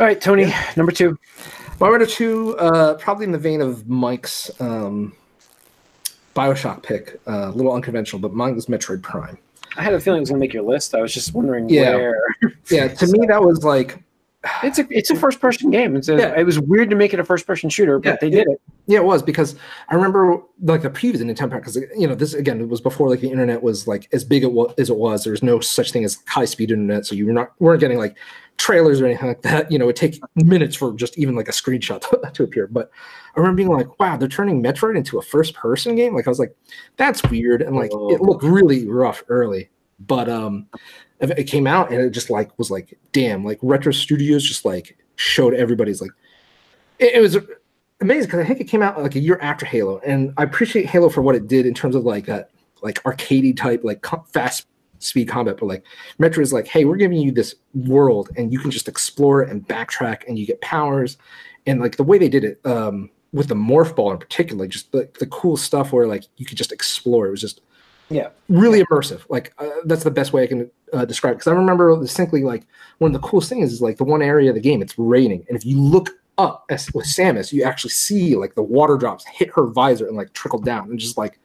All right, Tony, yeah. number two. My number two, uh, probably in the vein of Mike's um, Bioshock pick, uh, a little unconventional, but mine was Metroid Prime. I had a feeling it was going to make your list. I was just wondering yeah. where. Yeah, to so. me that was like It's a it's a first person game. It's a, yeah. It was weird to make it a first person shooter, but yeah, they did it. Yeah, it was, because I remember like the previews in Nintendo, because you know this again it was before like the internet was like as big it was, as it was. There was no such thing as high speed internet, so you were not weren't getting like trailers or anything like that. You know, it takes minutes for just even like a screenshot to, to appear. But I remember being like, wow, they're turning Metroid into a first person game. Like I was like, that's weird, and like oh. It looked really rough early, but um. It came out and it just like was like damn, like Retro Studios just like showed everybody's like it, it was amazing, because I think it came out like a year after Halo, and I appreciate Halo for what it did in terms of like that like arcadey type like fast speed combat, but like Metro is like, hey, we're giving you this world and you can just explore it and backtrack and you get powers, and like the way they did it um, with the morph ball in particular, like just the, the cool stuff where like you could just explore. It was just yeah really immersive. Like uh, that's the best way I can uh, describe it, because I remember distinctly like one of the coolest things is like the one area of the game it's raining, and if you look up as, with Samus, you actually see like the water drops hit her visor and like trickle down, and just like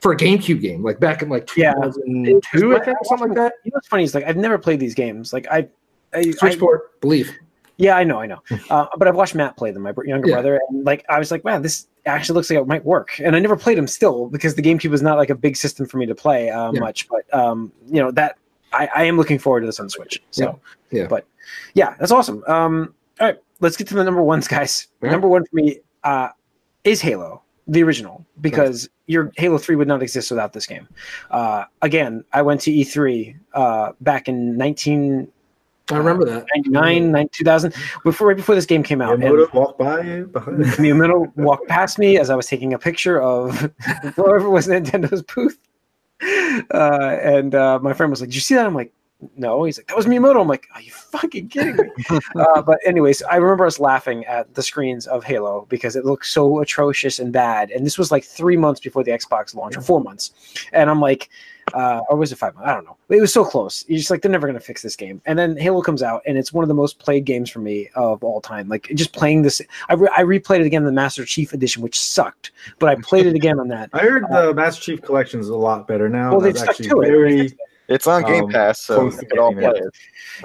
for a GameCube game like back in like two thousand two yeah. I think, something like that. You know what's funny is like I've never played these games, like I, I Switchport believe yeah I know I know uh, but I've watched Matt play them, my younger yeah. brother, and like I was like, wow, this actually looks like it might work, and I never played them still because the GameCube was not like a big system for me to play uh, yeah. much, but um you know that I, I am looking forward to this on Switch, so yeah, yeah. But yeah, that's awesome. Um all right, let's get to the number ones, guys. Yeah. Number one for me uh is Halo the original, because right. your Halo three would not exist without this game. Uh again, I went to E three uh back in nineteen I remember that. ninety-nine, two thousand, before, right before this game came out. Miyamoto walked by you. Miyamoto walked past me as I was taking a picture of whoever was Nintendo's booth. Uh, and uh, my friend was like, did you see that? I'm like, no. He's like, that was Miyamoto. I'm like, are you fucking kidding me? uh, but anyways, I remember us laughing at the screens of Halo because it looked so atrocious and bad. And this was like three months before the Xbox launch, or four months. And I'm like... Uh, or was it five months? I don't know. It was so close. You're just like, they're never going to fix this game. And then Halo comes out, and it's one of the most played games for me of all time. Like, just playing this. I, re- I replayed it again in the Master Chief Edition, which sucked, but I played it again on that. I heard uh, the Master Chief Collection is a lot better now. Well, they've stuck to very, it. It's on Game um, Pass, so you can all play it.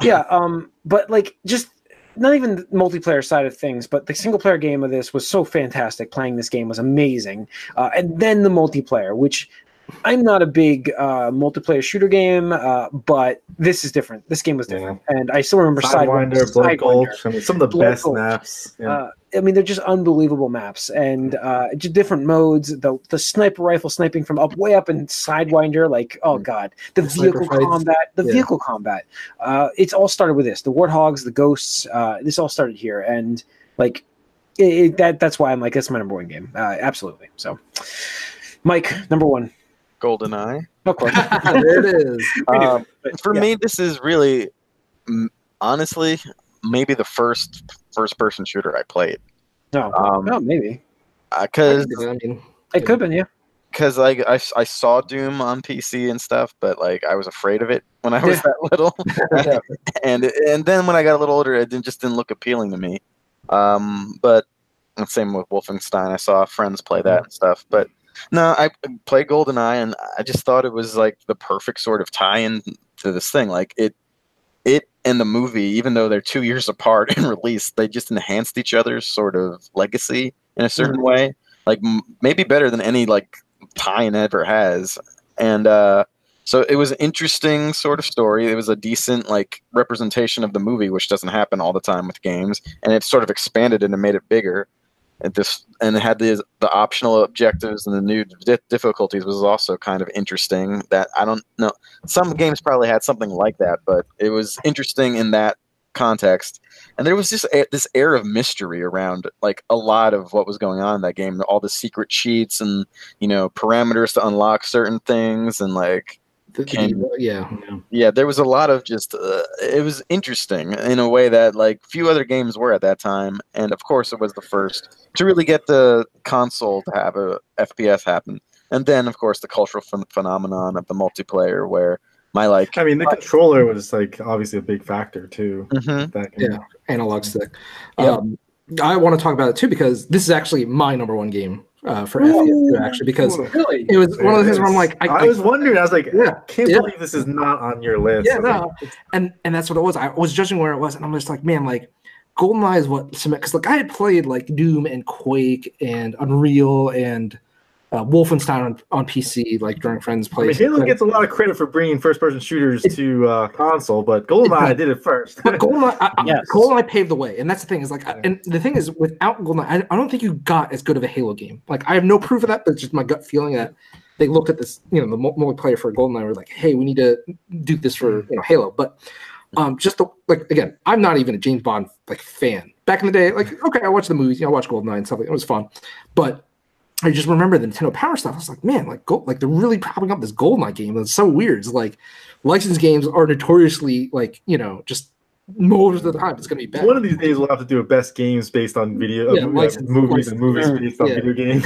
Yeah, um, but like, just... not even the multiplayer side of things, but the single player game of this was so fantastic. Playing this game was amazing. Uh, and then the multiplayer, which... I'm not a big uh, multiplayer shooter game, uh, but this is different. This game was different, yeah. and I still remember Sidewinder, Sidewinder, Sidewinder. I mean, some of the Black best Gulch. maps. Yeah. Uh, I mean, they're just unbelievable maps, and uh, just different modes. The the sniper rifle sniping from up way up in Sidewinder, like oh god, the, the vehicle combat, the yeah. vehicle combat. Uh, it's all started with this. The warthogs, the ghosts. Uh, this all started here, and like it, it, that. That's why I'm like, that's my number one game. Uh, absolutely. So, Mike, number one. GoldenEye. Of course. There it is. Um, for yeah. me, this is really, honestly, maybe the first first-person shooter I played. No, um, no, maybe. Because uh, I mean, it could have been, yeah. Because like I, I saw Doom on P C and stuff, but like I was afraid of it when I was yeah. that little. yeah. And and then when I got a little older, it didn't, just didn't look appealing to me. Um, but same with Wolfenstein. I saw friends play that yeah. and stuff, but. No, I played GoldenEye, and I just thought it was like the perfect sort of tie-in to this thing. Like it, it and the movie, even though they're two years apart in release, they just enhanced each other's sort of legacy in a certain mm-hmm. way. Like m- maybe better than any like tie-in ever has. And uh, so it was an interesting sort of story. It was a decent like representation of the movie, which doesn't happen all the time with games, and it sort of expanded and it made it bigger. And this and it had the the optional objectives and the new di- difficulties was also kind of interesting. That I don't know. Some games probably had something like that, but it was interesting in that context. And there was just a, this air of mystery around like a lot of what was going on in that game. All the secret sheets and you know parameters to unlock certain things and like the, and, yeah yeah. There was a lot of just uh, it was interesting in a way that like few other games were at that time. And of course, it was the first. To really get the console to have a F P S happen, and then of course the cultural ph- phenomenon of the multiplayer, where my like I mean the uh, controller was like obviously a big factor too. Mm-hmm. That yeah, analog stick. Yeah. Um, I want to talk about it too because this is actually my number one game uh, for F P S two actually, because really? it was one of the things where I'm like, I, I was I, wondering, I was like, yeah, I can't yeah. believe this is not on your list. Yeah, no. like, and and that's what it was. I was judging where it was, and I'm just like, man, like GoldenEye is what cement, because like I had played like Doom and Quake and Unreal and uh, Wolfenstein on, on P C, like during friends' plays. I mean, Halo gets a lot of credit for bringing first-person shooters it, to uh, console, but GoldenEye it, did it first. But GoldenEye, I, yes. GoldenEye paved the way, and that's the thing. Is like, yeah. I, and the thing is, without GoldenEye, I, I don't think you got as good of a Halo game. Like, I have no proof of that, but it's just my gut feeling that they looked at this, you know, the multiplayer for GoldenEye, were like, hey, we need to do this for you know Halo, but. Um, just the, like again, I'm not even a James Bond like fan. Back in the day, like okay, I watched the movies, you know, I watched GoldenEye and stuff. Like, it was fun, but I just remember the Nintendo Power stuff. I was like, man, like Gold, like they're really propping up this GoldenEye game. That's so weird. It's like licensed games are notoriously like you know just most of the time it's gonna be bad. One of these days we'll have to do a best games based on video yeah, uh, license, movies license, and movies yeah. based on yeah. video games.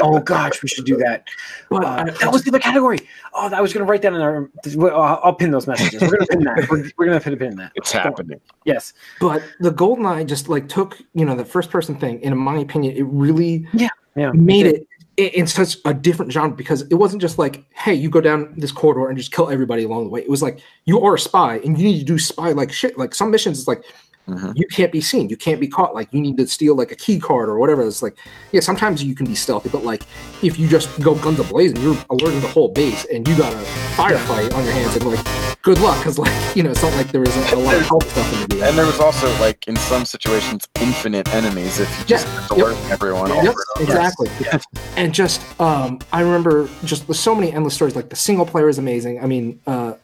Oh gosh, we should do that. But, uh, that was the other category. Oh, I was going to write that in our. I'll pin those messages. We're going to pin that. We're, we're going to pin a pin that. It's happening. Yes, but the GoldenEye just like took you know the first person thing, and in my opinion, it really yeah, yeah. made it, it in such a different genre because it wasn't just like hey, you go down this corridor and just kill everybody along the way. It was like you are a spy and you need to do spy like shit. Like some missions, it's like. Mm-hmm. You can't be seen. You can't be caught. Like you need to steal like a key card or whatever. It's like, yeah, sometimes you can be stealthy, but like if you just go guns a-blazing, you're alerting the whole base, and you got a firefight on your hands. And like, good luck, because like you know, it's not like there isn't a lot of help stuff in the game. And there was also like in some situations, infinite enemies if you just yeah. alert yep. everyone. Yep. Over yep. And over. Exactly. Yes. And just, um, I remember just with so many endless stories. Like the single player is amazing. I mean, uh.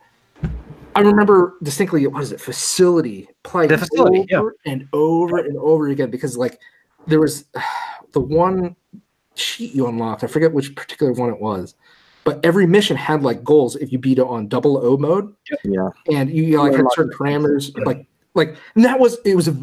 I remember distinctly, what is it, Facility, playing the facility, over yeah. and over and over again because, like, there was uh, the one sheet you unlocked. I forget which particular one it was, but every mission had, like, goals if you beat it on double O mode. Yeah. And you, you like, had certain parameters. Yeah. Like, like and that was – it was a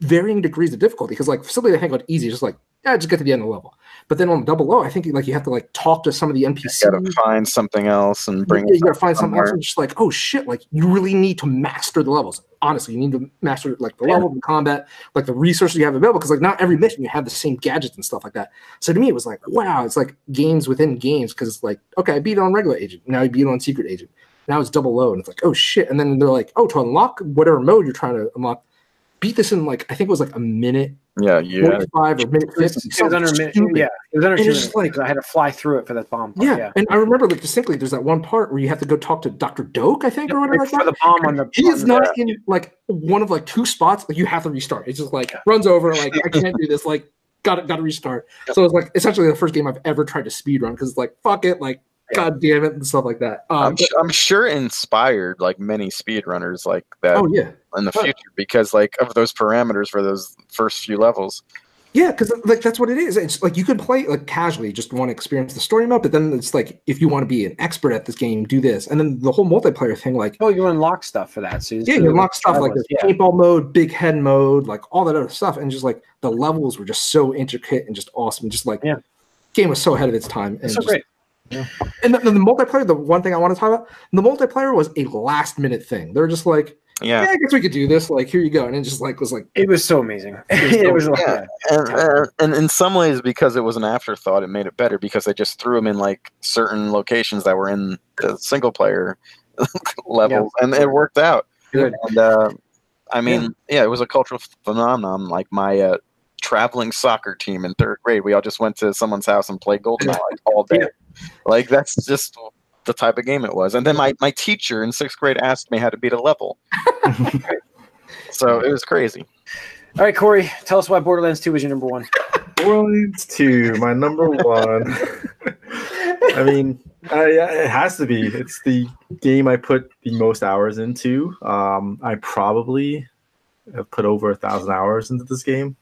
varying degrees of difficulty because, like, Facility I think got easy, just like, yeah, just get to the end of the level. But then on double O, I think like you have to like talk to some of the N P Cs. You gotta find something else and bring. You, you gotta find somewhere. something else and just like, oh shit! Like you really need to master the levels. Honestly, you need to master like the yeah. level, the combat, like the resources you have available. Because like not every mission you have the same gadgets and stuff like that. So to me, it was like, wow, it's like games within games. Because it's like, okay, I beat it on regular agent. Now I beat it on secret agent. Now it's double O, and it's like, oh shit! And then they're like, oh, to unlock whatever mode you're trying to unlock, beat this in like I think it was like a minute. Yeah, yeah. Five or minute fifty. It was under a minute. Yeah, it was under two minutes. Like, I had to fly through it for that bomb. Yeah. yeah, and I remember like distinctly. There's that one part where you have to go talk to Doctor Doak, I think, yeah, or whatever. Like for that. the bomb on the. He is not yeah. in like one of like two spots. Like you have to restart. It's just like yeah. runs over. Like I can't do this. Like got it. Got to restart. Yep. So it's like essentially the first game I've ever tried to speed run because it's like fuck it. Like yeah. god damn it and stuff like that. Um, I'm, but, I'm sure it inspired like many speedrunners like that. Oh yeah. in the future because like of those parameters for those first few levels yeah because like that's what it is. It's like you can play like casually, just want to experience the story mode, but then it's like if you want to be an expert at this game, do this. And then the whole multiplayer thing, like oh you unlock stuff for that, so you yeah you unlock stuff like this yeah. paintball mode, big head mode, like all that other stuff. And just like the levels were just so intricate and just awesome, just like yeah game was so ahead of its time. And it's so just, great. Yeah. And the, the multiplayer, the one thing I want to talk about, the multiplayer was a last minute thing. They're just like Yeah. yeah, I guess we could do this. Like, here you go, and it just like was like it was so amazing. It was, so, it was yeah. and, uh, and in some ways, because it was an afterthought, it made it better because they just threw them in like certain locations that were in the single player levels, yeah. and it worked out. Good. And uh, I mean, yeah. yeah, it was a cultural phenomenon. Like my uh, traveling soccer team in third grade, we all just went to someone's house and played GoldenEye like, all day. Yeah. Like that's just. The type of game it was. And then my, my teacher in sixth grade asked me how to beat a level. So it was crazy. All right, Corey, tell us why Borderlands two was your number one. Borderlands two, my number one. I mean, I, it has to be. It's the game I put the most hours into. Um, I probably have put over a thousand hours into this game.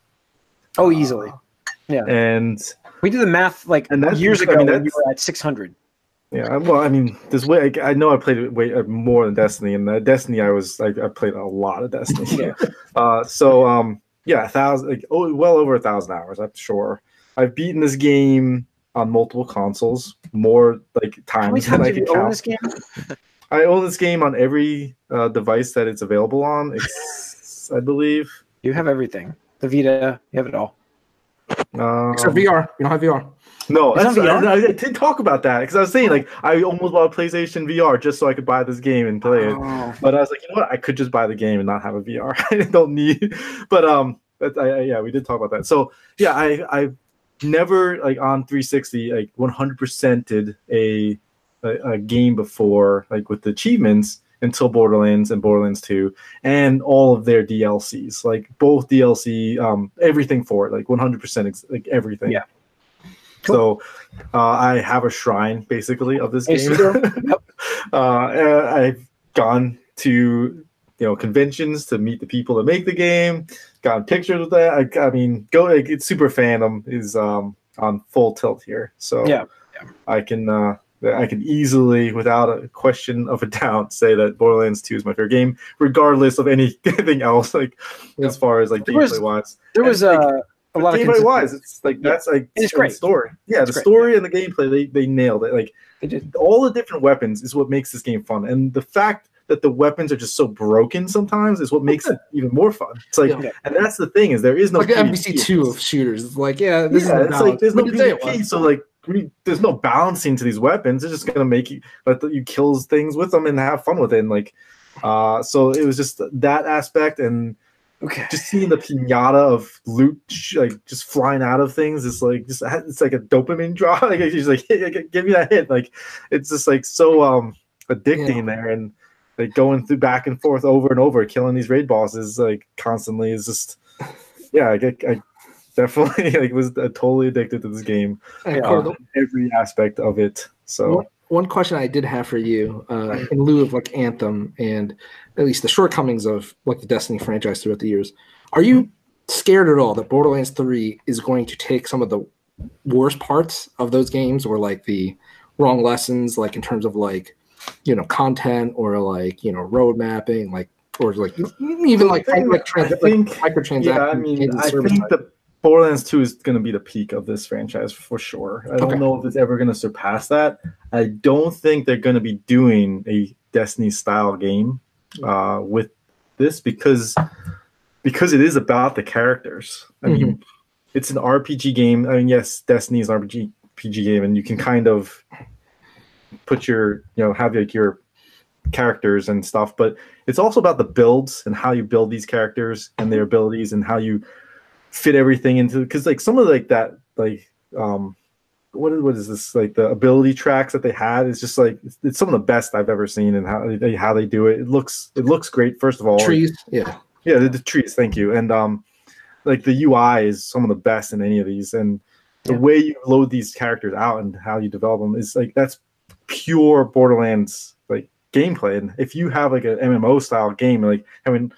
Oh, easily. Uh, yeah. And we did the math like and that's, years ago I mean, when you were at six hundred. Yeah, well, I mean, this way I, I know I played it way uh, more than Destiny, and uh, Destiny I was I, I played a lot of Destiny. yeah. Uh, so um, yeah, a thousand, like, oh, well over a thousand hours, I'm sure. I've beaten this game on multiple consoles, more like times than I can count. Own this game? I own this game on every uh, device that it's available on, it's, I believe. You have everything. The Vita, you have it all. Um, Except V R. You don't have V R. No, that's V R? I, I did talk about that because I was saying, like, I almost bought a PlayStation V R just so I could buy this game and play it. Oh. But I was like, you know what? I could just buy the game and not have a V R. I don't need. But um, but I, I, yeah, we did talk about that. So yeah, I I never like on three sixty like one hundred percented a, a a game before, like with the achievements, until Borderlands and Borderlands two and all of their D L Cs, like both D L C, um, everything for it, like one hundred percent, ex- like everything. Yeah. Cool. So uh, I have a shrine basically of this game. Yep. uh, I've gone to, you know, conventions to meet the people that make the game, got pictures with that. I, I mean, go like, it's super fandom is um, on full tilt here. So yeah. Yeah. I can, uh, I can easily, without a question of a doubt, say that Borderlands two is my favorite game, regardless of anything else. Like yep. as far as like gameplay wise, there was and, a, like, a lot of gameplay wise. It's like yeah. that's like it's great story. Yeah, it's the great. story yeah. and the gameplay they they nailed it. Like they did. All the different weapons is what makes this game fun, and the fact that the weapons are just so broken sometimes is what makes it even more fun. It's like, yeah. and that's the thing is there is no like N B C two of shooters. It's like yeah, this yeah, is it's like there's no P V P, so like. We, there's no balancing to these weapons. They're just gonna make you let you kill things with them and have fun with it. And like, uh, so it was just that aspect, and okay. just seeing the pinata of loot like just flying out of things. It's like just it's like a dopamine drop. Like she's like, give me that hit. Like it's just like so um addicting yeah. there, and like going through back and forth over and over, killing these raid bosses like constantly is just yeah. I get. I, Definitely, like, was uh, totally addicted to this game, uh, course, every aspect of it. So, one, one question I did have for you, uh, in lieu of like Anthem and at least the shortcomings of like the Destiny franchise throughout the years, are you scared at all that Borderlands three is going to take some of the worst parts of those games, or like the wrong lessons, like in terms of like you know content or like you know road mapping, like or like even like I think, like, trans- I think like, microtransactions? Yeah, I mean, I think type. the Borderlands two is going to be the peak of this franchise for sure. I okay. don't know if it's ever going to surpass that. I don't think they're going to be doing a Destiny-style game uh, with this because because it is about the characters. I mm-hmm. mean, it's an R P G game. I mean, yes, Destiny is an R P G, R P G game, and you can kind of put your, you know, have like your characters and stuff, but it's also about the builds and how you build these characters and their abilities and how you fit everything into, because like some of like that like um what is what is this like the ability tracks that they had is just like it's, it's some of the best I've ever seen and how they how they do it. It looks it looks great first of all. Trees, yeah, yeah, the, the trees. Thank you. And um, like the U I is some of the best in any of these, and the yeah. way you load these characters out and how you develop them is like that's pure Borderlands like gameplay. And if you have like an M M O style game, like I mean.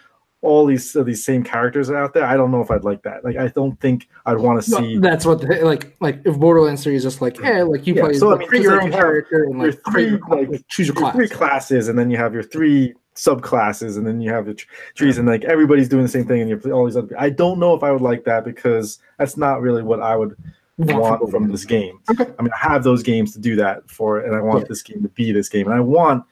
all these uh, these same characters out there, I don't know if I'd like that. Like, I don't think I'd want to see. No, that's what the, like like if Borderlands three is just like, yeah, hey, like you yeah, play so, like, I mean, create your like own you character and like, three, your, like choose your, your class. three classes, and then you have your three subclasses, and then you have the tr- trees, and like everybody's doing the same thing, and you're all these other. I don't know if I would like that because that's not really what I would want from this game. Okay. I mean, I have those games to do that for, and I want yeah. this game to be this game, and I want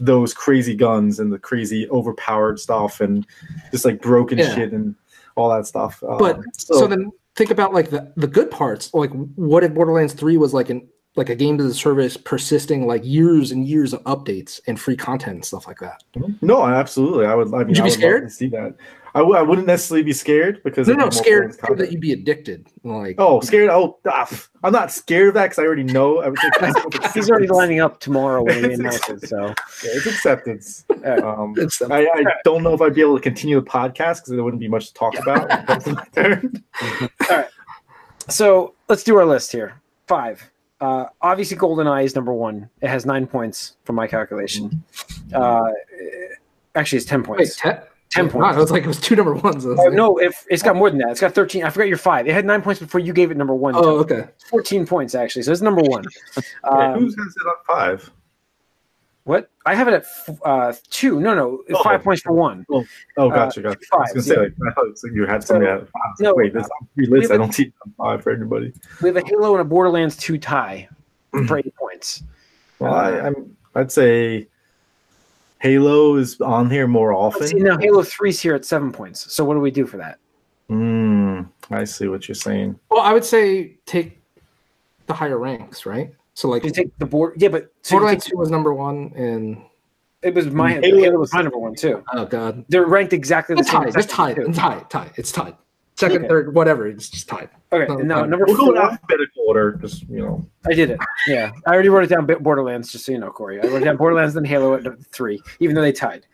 those crazy guns and the crazy overpowered stuff and just like broken yeah. shit and all that stuff. Uh, but so, so then think about like the, the good parts. Like what if Borderlands three was like an like a game to the service persisting like years and years of updates and free content and stuff like that? No, absolutely. I would. I mean, would you be I would scared? Love to see that. I, w- I wouldn't necessarily be scared because no, no, scared that you'd be addicted. Like oh, scared. Oh, ah, I'm not scared of that because I already know. I was like, he's already lining up tomorrow when we announce it. So yeah, it's acceptance. Um, it's I, I don't know if I'd be able to continue the podcast because there wouldn't be much to talk about. All right, so let's do our list here. Five. Uh, obviously, GoldenEye is number one. It has nine points from my calculation. Uh, actually, it's ten points. Wait, ten? Ten points. Wow, it was like it was two number ones. Oh, no, it, it's got more than that. It's got thirteen. I forgot your five. It had nine points before you gave it number one. Oh, okay. Fourteen points actually. So it's number one. Um, who has it on five? What? I have it at f- uh, two. No, no, oh. five points for one. Oh, oh gotcha, gotcha. Uh, five, I was gonna yeah. say like, I thought you had something so, at five. No, wait, that's on three lists. I don't see five for everybody. We have a Halo and a Borderlands two tie for eight points. Well, uh, I, I'm. I'd say. Halo is on here more often. See, now Halo three's here at seven points. So what do we do for that? Mm, I see what you're saying. Well, I would say take the higher ranks, right? So like you take the board, yeah, but so Borderlands two was number one, and it was my it was, it was my number one too. Oh god, they're ranked exactly the same. It's tied. It's tied. Tied. It's tied. Second, okay. Third, whatever. It's just tied. Okay, no, no number we'll four. We'll go in alphabetical order, just you know. I did it. Yeah, I already wrote it down. Borderlands, just so you know, Corey. I wrote it down Borderlands, then Halo at number three, even though they tied.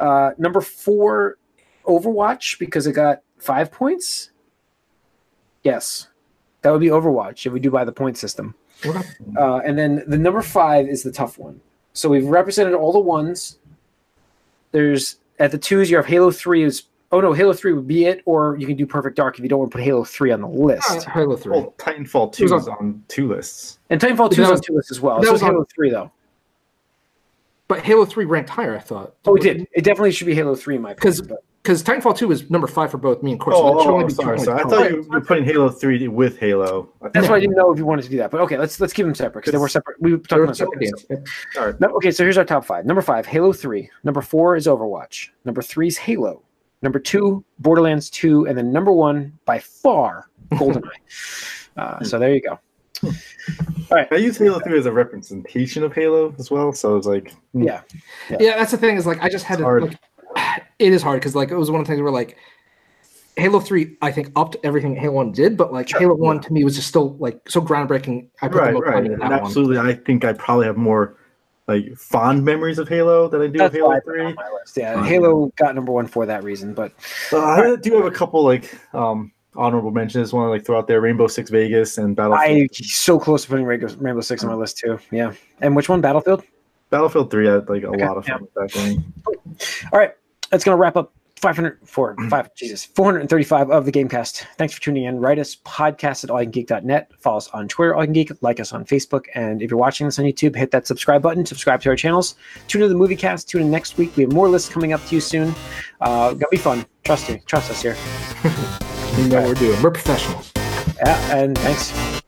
Uh, number four, Overwatch, because it got five points. Yes, that would be Overwatch if we do by the point system. Uh, and then the number five is the tough one. So we've represented all the ones. There's at the twos you have Halo three is oh no Halo three would be it, or you can do Perfect Dark if you don't want to put Halo three on the list. Uh, Halo three. Well, Titanfall two is on, on two lists, and Titanfall two is on two lists as well. That so was Halo on, three though. But Halo three ranked higher, I thought. Oh, it did. It definitely should be Halo three, in my opinion. Because Titanfall two was number five for both me and Corson. Oh, oh, oh sorry, sorry. I thought you were putting Halo three with Halo. That's why I didn't know if you wanted to do that. But okay, let's let's keep them separate because they were separate. We were talking about separate games. Right. No, okay, so here's our top five. Number five, Halo three. Number four is Overwatch. Number three is Halo. Number two, Borderlands two. And then number one, by far, GoldenEye. uh, so there you go. All right. I use Halo three as a representation of Halo as well. So it's like, mm. yeah. yeah. Yeah, that's the thing is like, I just had to. It is hard because like it was one of the things where like Halo three I think upped everything Halo one did, but like sure, Halo one yeah. to me was just still like so groundbreaking. I put right, right. In that absolutely. One. I think I probably have more like fond memories of Halo than I do That's of Halo three. On my list. Yeah, um, Halo got number one for that reason, but uh, I do have a couple like um, honorable mentions. One like throw out there, Rainbow Six Vegas and Battlefield. I so close to putting Rainbow Six on my list too. Yeah, and which one? Battlefield. Battlefield three had like a okay, lot of fun yeah. with that game. All right. That's going to wrap up five hundred, four, five, Jesus, four thirty-five of the Gamecast. Thanks for tuning in. Write us podcast at all you can geek dot net. Follow us on Twitter, all you can geek. Like us on Facebook. And if you're watching this on YouTube, hit that subscribe button. Subscribe to our channels. Tune into the MovieCast. Tune in next week. We have more lists coming up to you soon. Uh, going to be fun. Trust you. Trust us here. You know what we're doing. We're professionals. Yeah, and thanks.